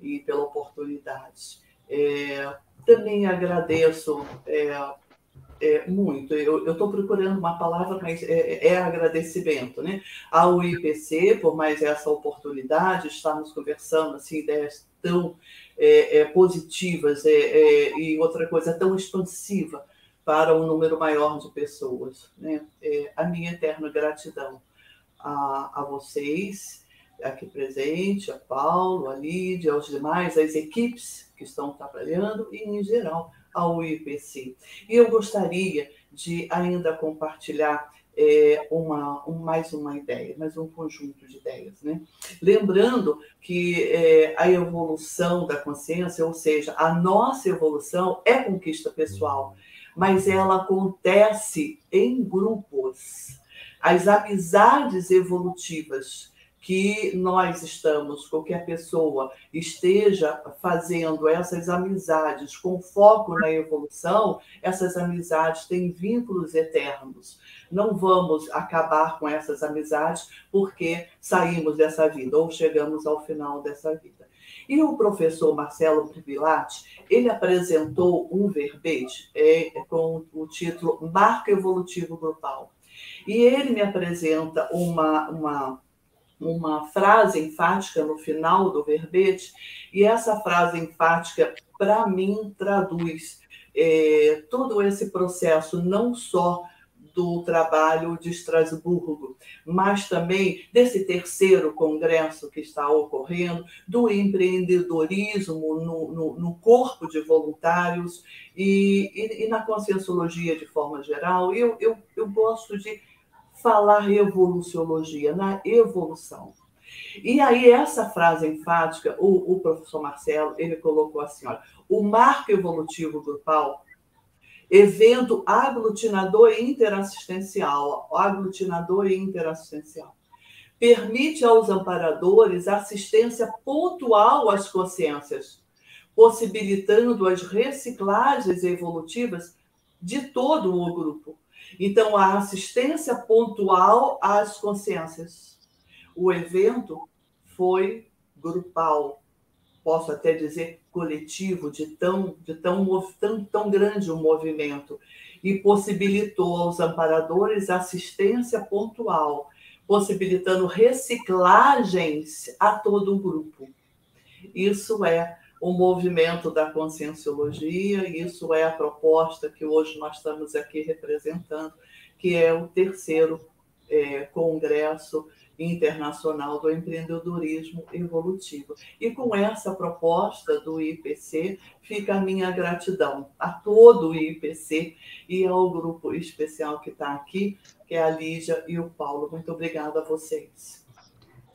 E pela oportunidade. É, também agradeço é, é, muito, eu estou procurando uma palavra, mas é, é agradecimento, né? Ao I P C, por mais essa oportunidade, estamos conversando, assim, ideias tão é, é, positivas é, é, e outra coisa tão expansiva, para um número maior de pessoas, né? É, a minha eterna gratidão a, a vocês, aqui presente, a Paulo, a Lídia, aos demais, às equipes que estão trabalhando e, em geral, ao I P C. E eu gostaria de ainda compartilhar é, uma, um, mais uma ideia, mais um conjunto de ideias, né? Lembrando que é, a evolução da consciência, ou seja, a nossa evolução é conquista pessoal, mas ela acontece em grupos. As amizades evolutivas que nós estamos, qualquer pessoa esteja fazendo essas amizades com foco na evolução, essas amizades têm vínculos eternos. Não vamos acabar com essas amizades porque saímos dessa vida ou chegamos ao final dessa vida. E o professor Marcelo Brivilati, ele apresentou um verbete é, com o título Marco Evolutivo Grupal. E ele me apresenta uma, uma, uma frase enfática no final do verbete, e essa frase enfática, para mim, traduz é, todo esse processo, não só do trabalho de Estrasburgo, mas também desse terceiro congresso que está ocorrendo, do empreendedorismo no, no, no corpo de voluntários e, e, e na conscienciologia de forma geral. Eu, eu, eu gosto de falar evoluciologia, na evolução. E aí essa frase enfática, o, o professor Marcelo, ele colocou assim, olha, o marco evolutivo grupal, evento aglutinador e interassistencial, aglutinador e interassistencial. Permite aos amparadores assistência pontual às consciências, possibilitando as reciclagens evolutivas de todo o grupo. Então, a assistência pontual às consciências. O evento foi grupal, posso até dizer coletivo, de, tão, de tão, tão, tão grande o movimento, e possibilitou aos amparadores assistência pontual, possibilitando reciclagens a todo o grupo. Isso é o movimento da conscienciologia, isso é a proposta que hoje nós estamos aqui representando, que é o terceiro é, Congresso Internacional do Empreendedorismo Evolutivo. E com essa proposta do I P C fica a minha gratidão a todo o I P C e ao grupo especial que está aqui, que é a Lídia e o Paulo. Muito obrigada a vocês.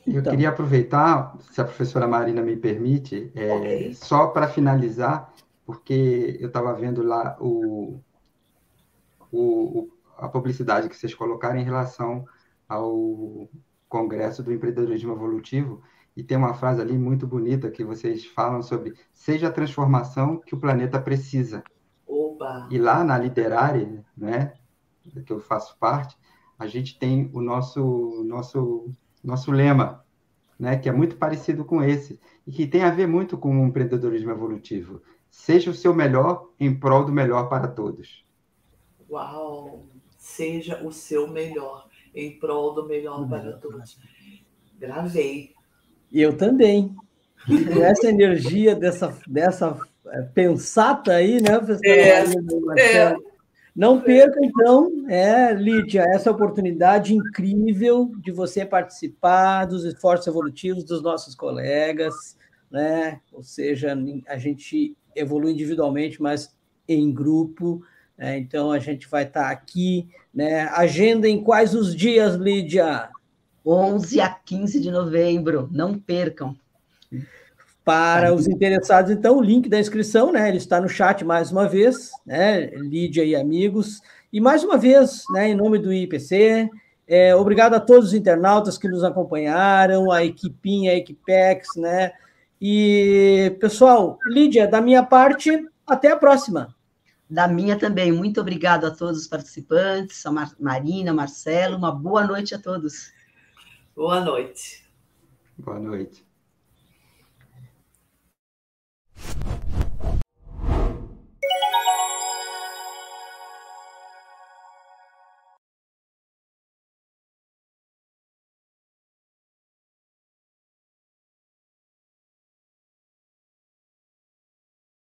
Eu então. queria aproveitar, se a professora Marina me permite, é, okay. só para finalizar, porque eu estava vendo lá o, o, a publicidade que vocês colocaram em relação ao Congresso do Empreendedorismo Evolutivo, e tem uma frase ali muito bonita que vocês falam sobre seja a transformação que o planeta precisa. Oba. E lá na Liderari, né, que eu faço parte, a gente tem o nosso... nosso nosso lema, né, que é muito parecido com esse, e que tem a ver muito com o empreendedorismo evolutivo. Seja o seu melhor em prol do melhor para todos. Uau! Seja o seu melhor em prol do melhor para todos. Gravei. Eu também. E com essa energia dessa, dessa pensata aí, né, professora? É, é. Não perca, então, é, Lídia, essa oportunidade incrível de você participar dos esforços evolutivos dos nossos colegas, né? Ou seja, a gente evolui individualmente, mas em grupo, né? Então a gente vai estar aqui, né? Agenda em quais os dias, Lídia? onze a quinze de novembro, não percam. Para os interessados, então, o link da inscrição, né? Ele está no chat mais uma vez, né? Lídia e amigos. E mais uma vez, né? Em nome do I P C, é, obrigado a todos os internautas que nos acompanharam, a equipinha, a Equipex, né? E, pessoal, Lídia, da minha parte, até a próxima. Da minha também. Muito obrigado a todos os participantes, a Mar- Marina, Marcelo. Uma boa noite a todos. Boa noite. Boa noite.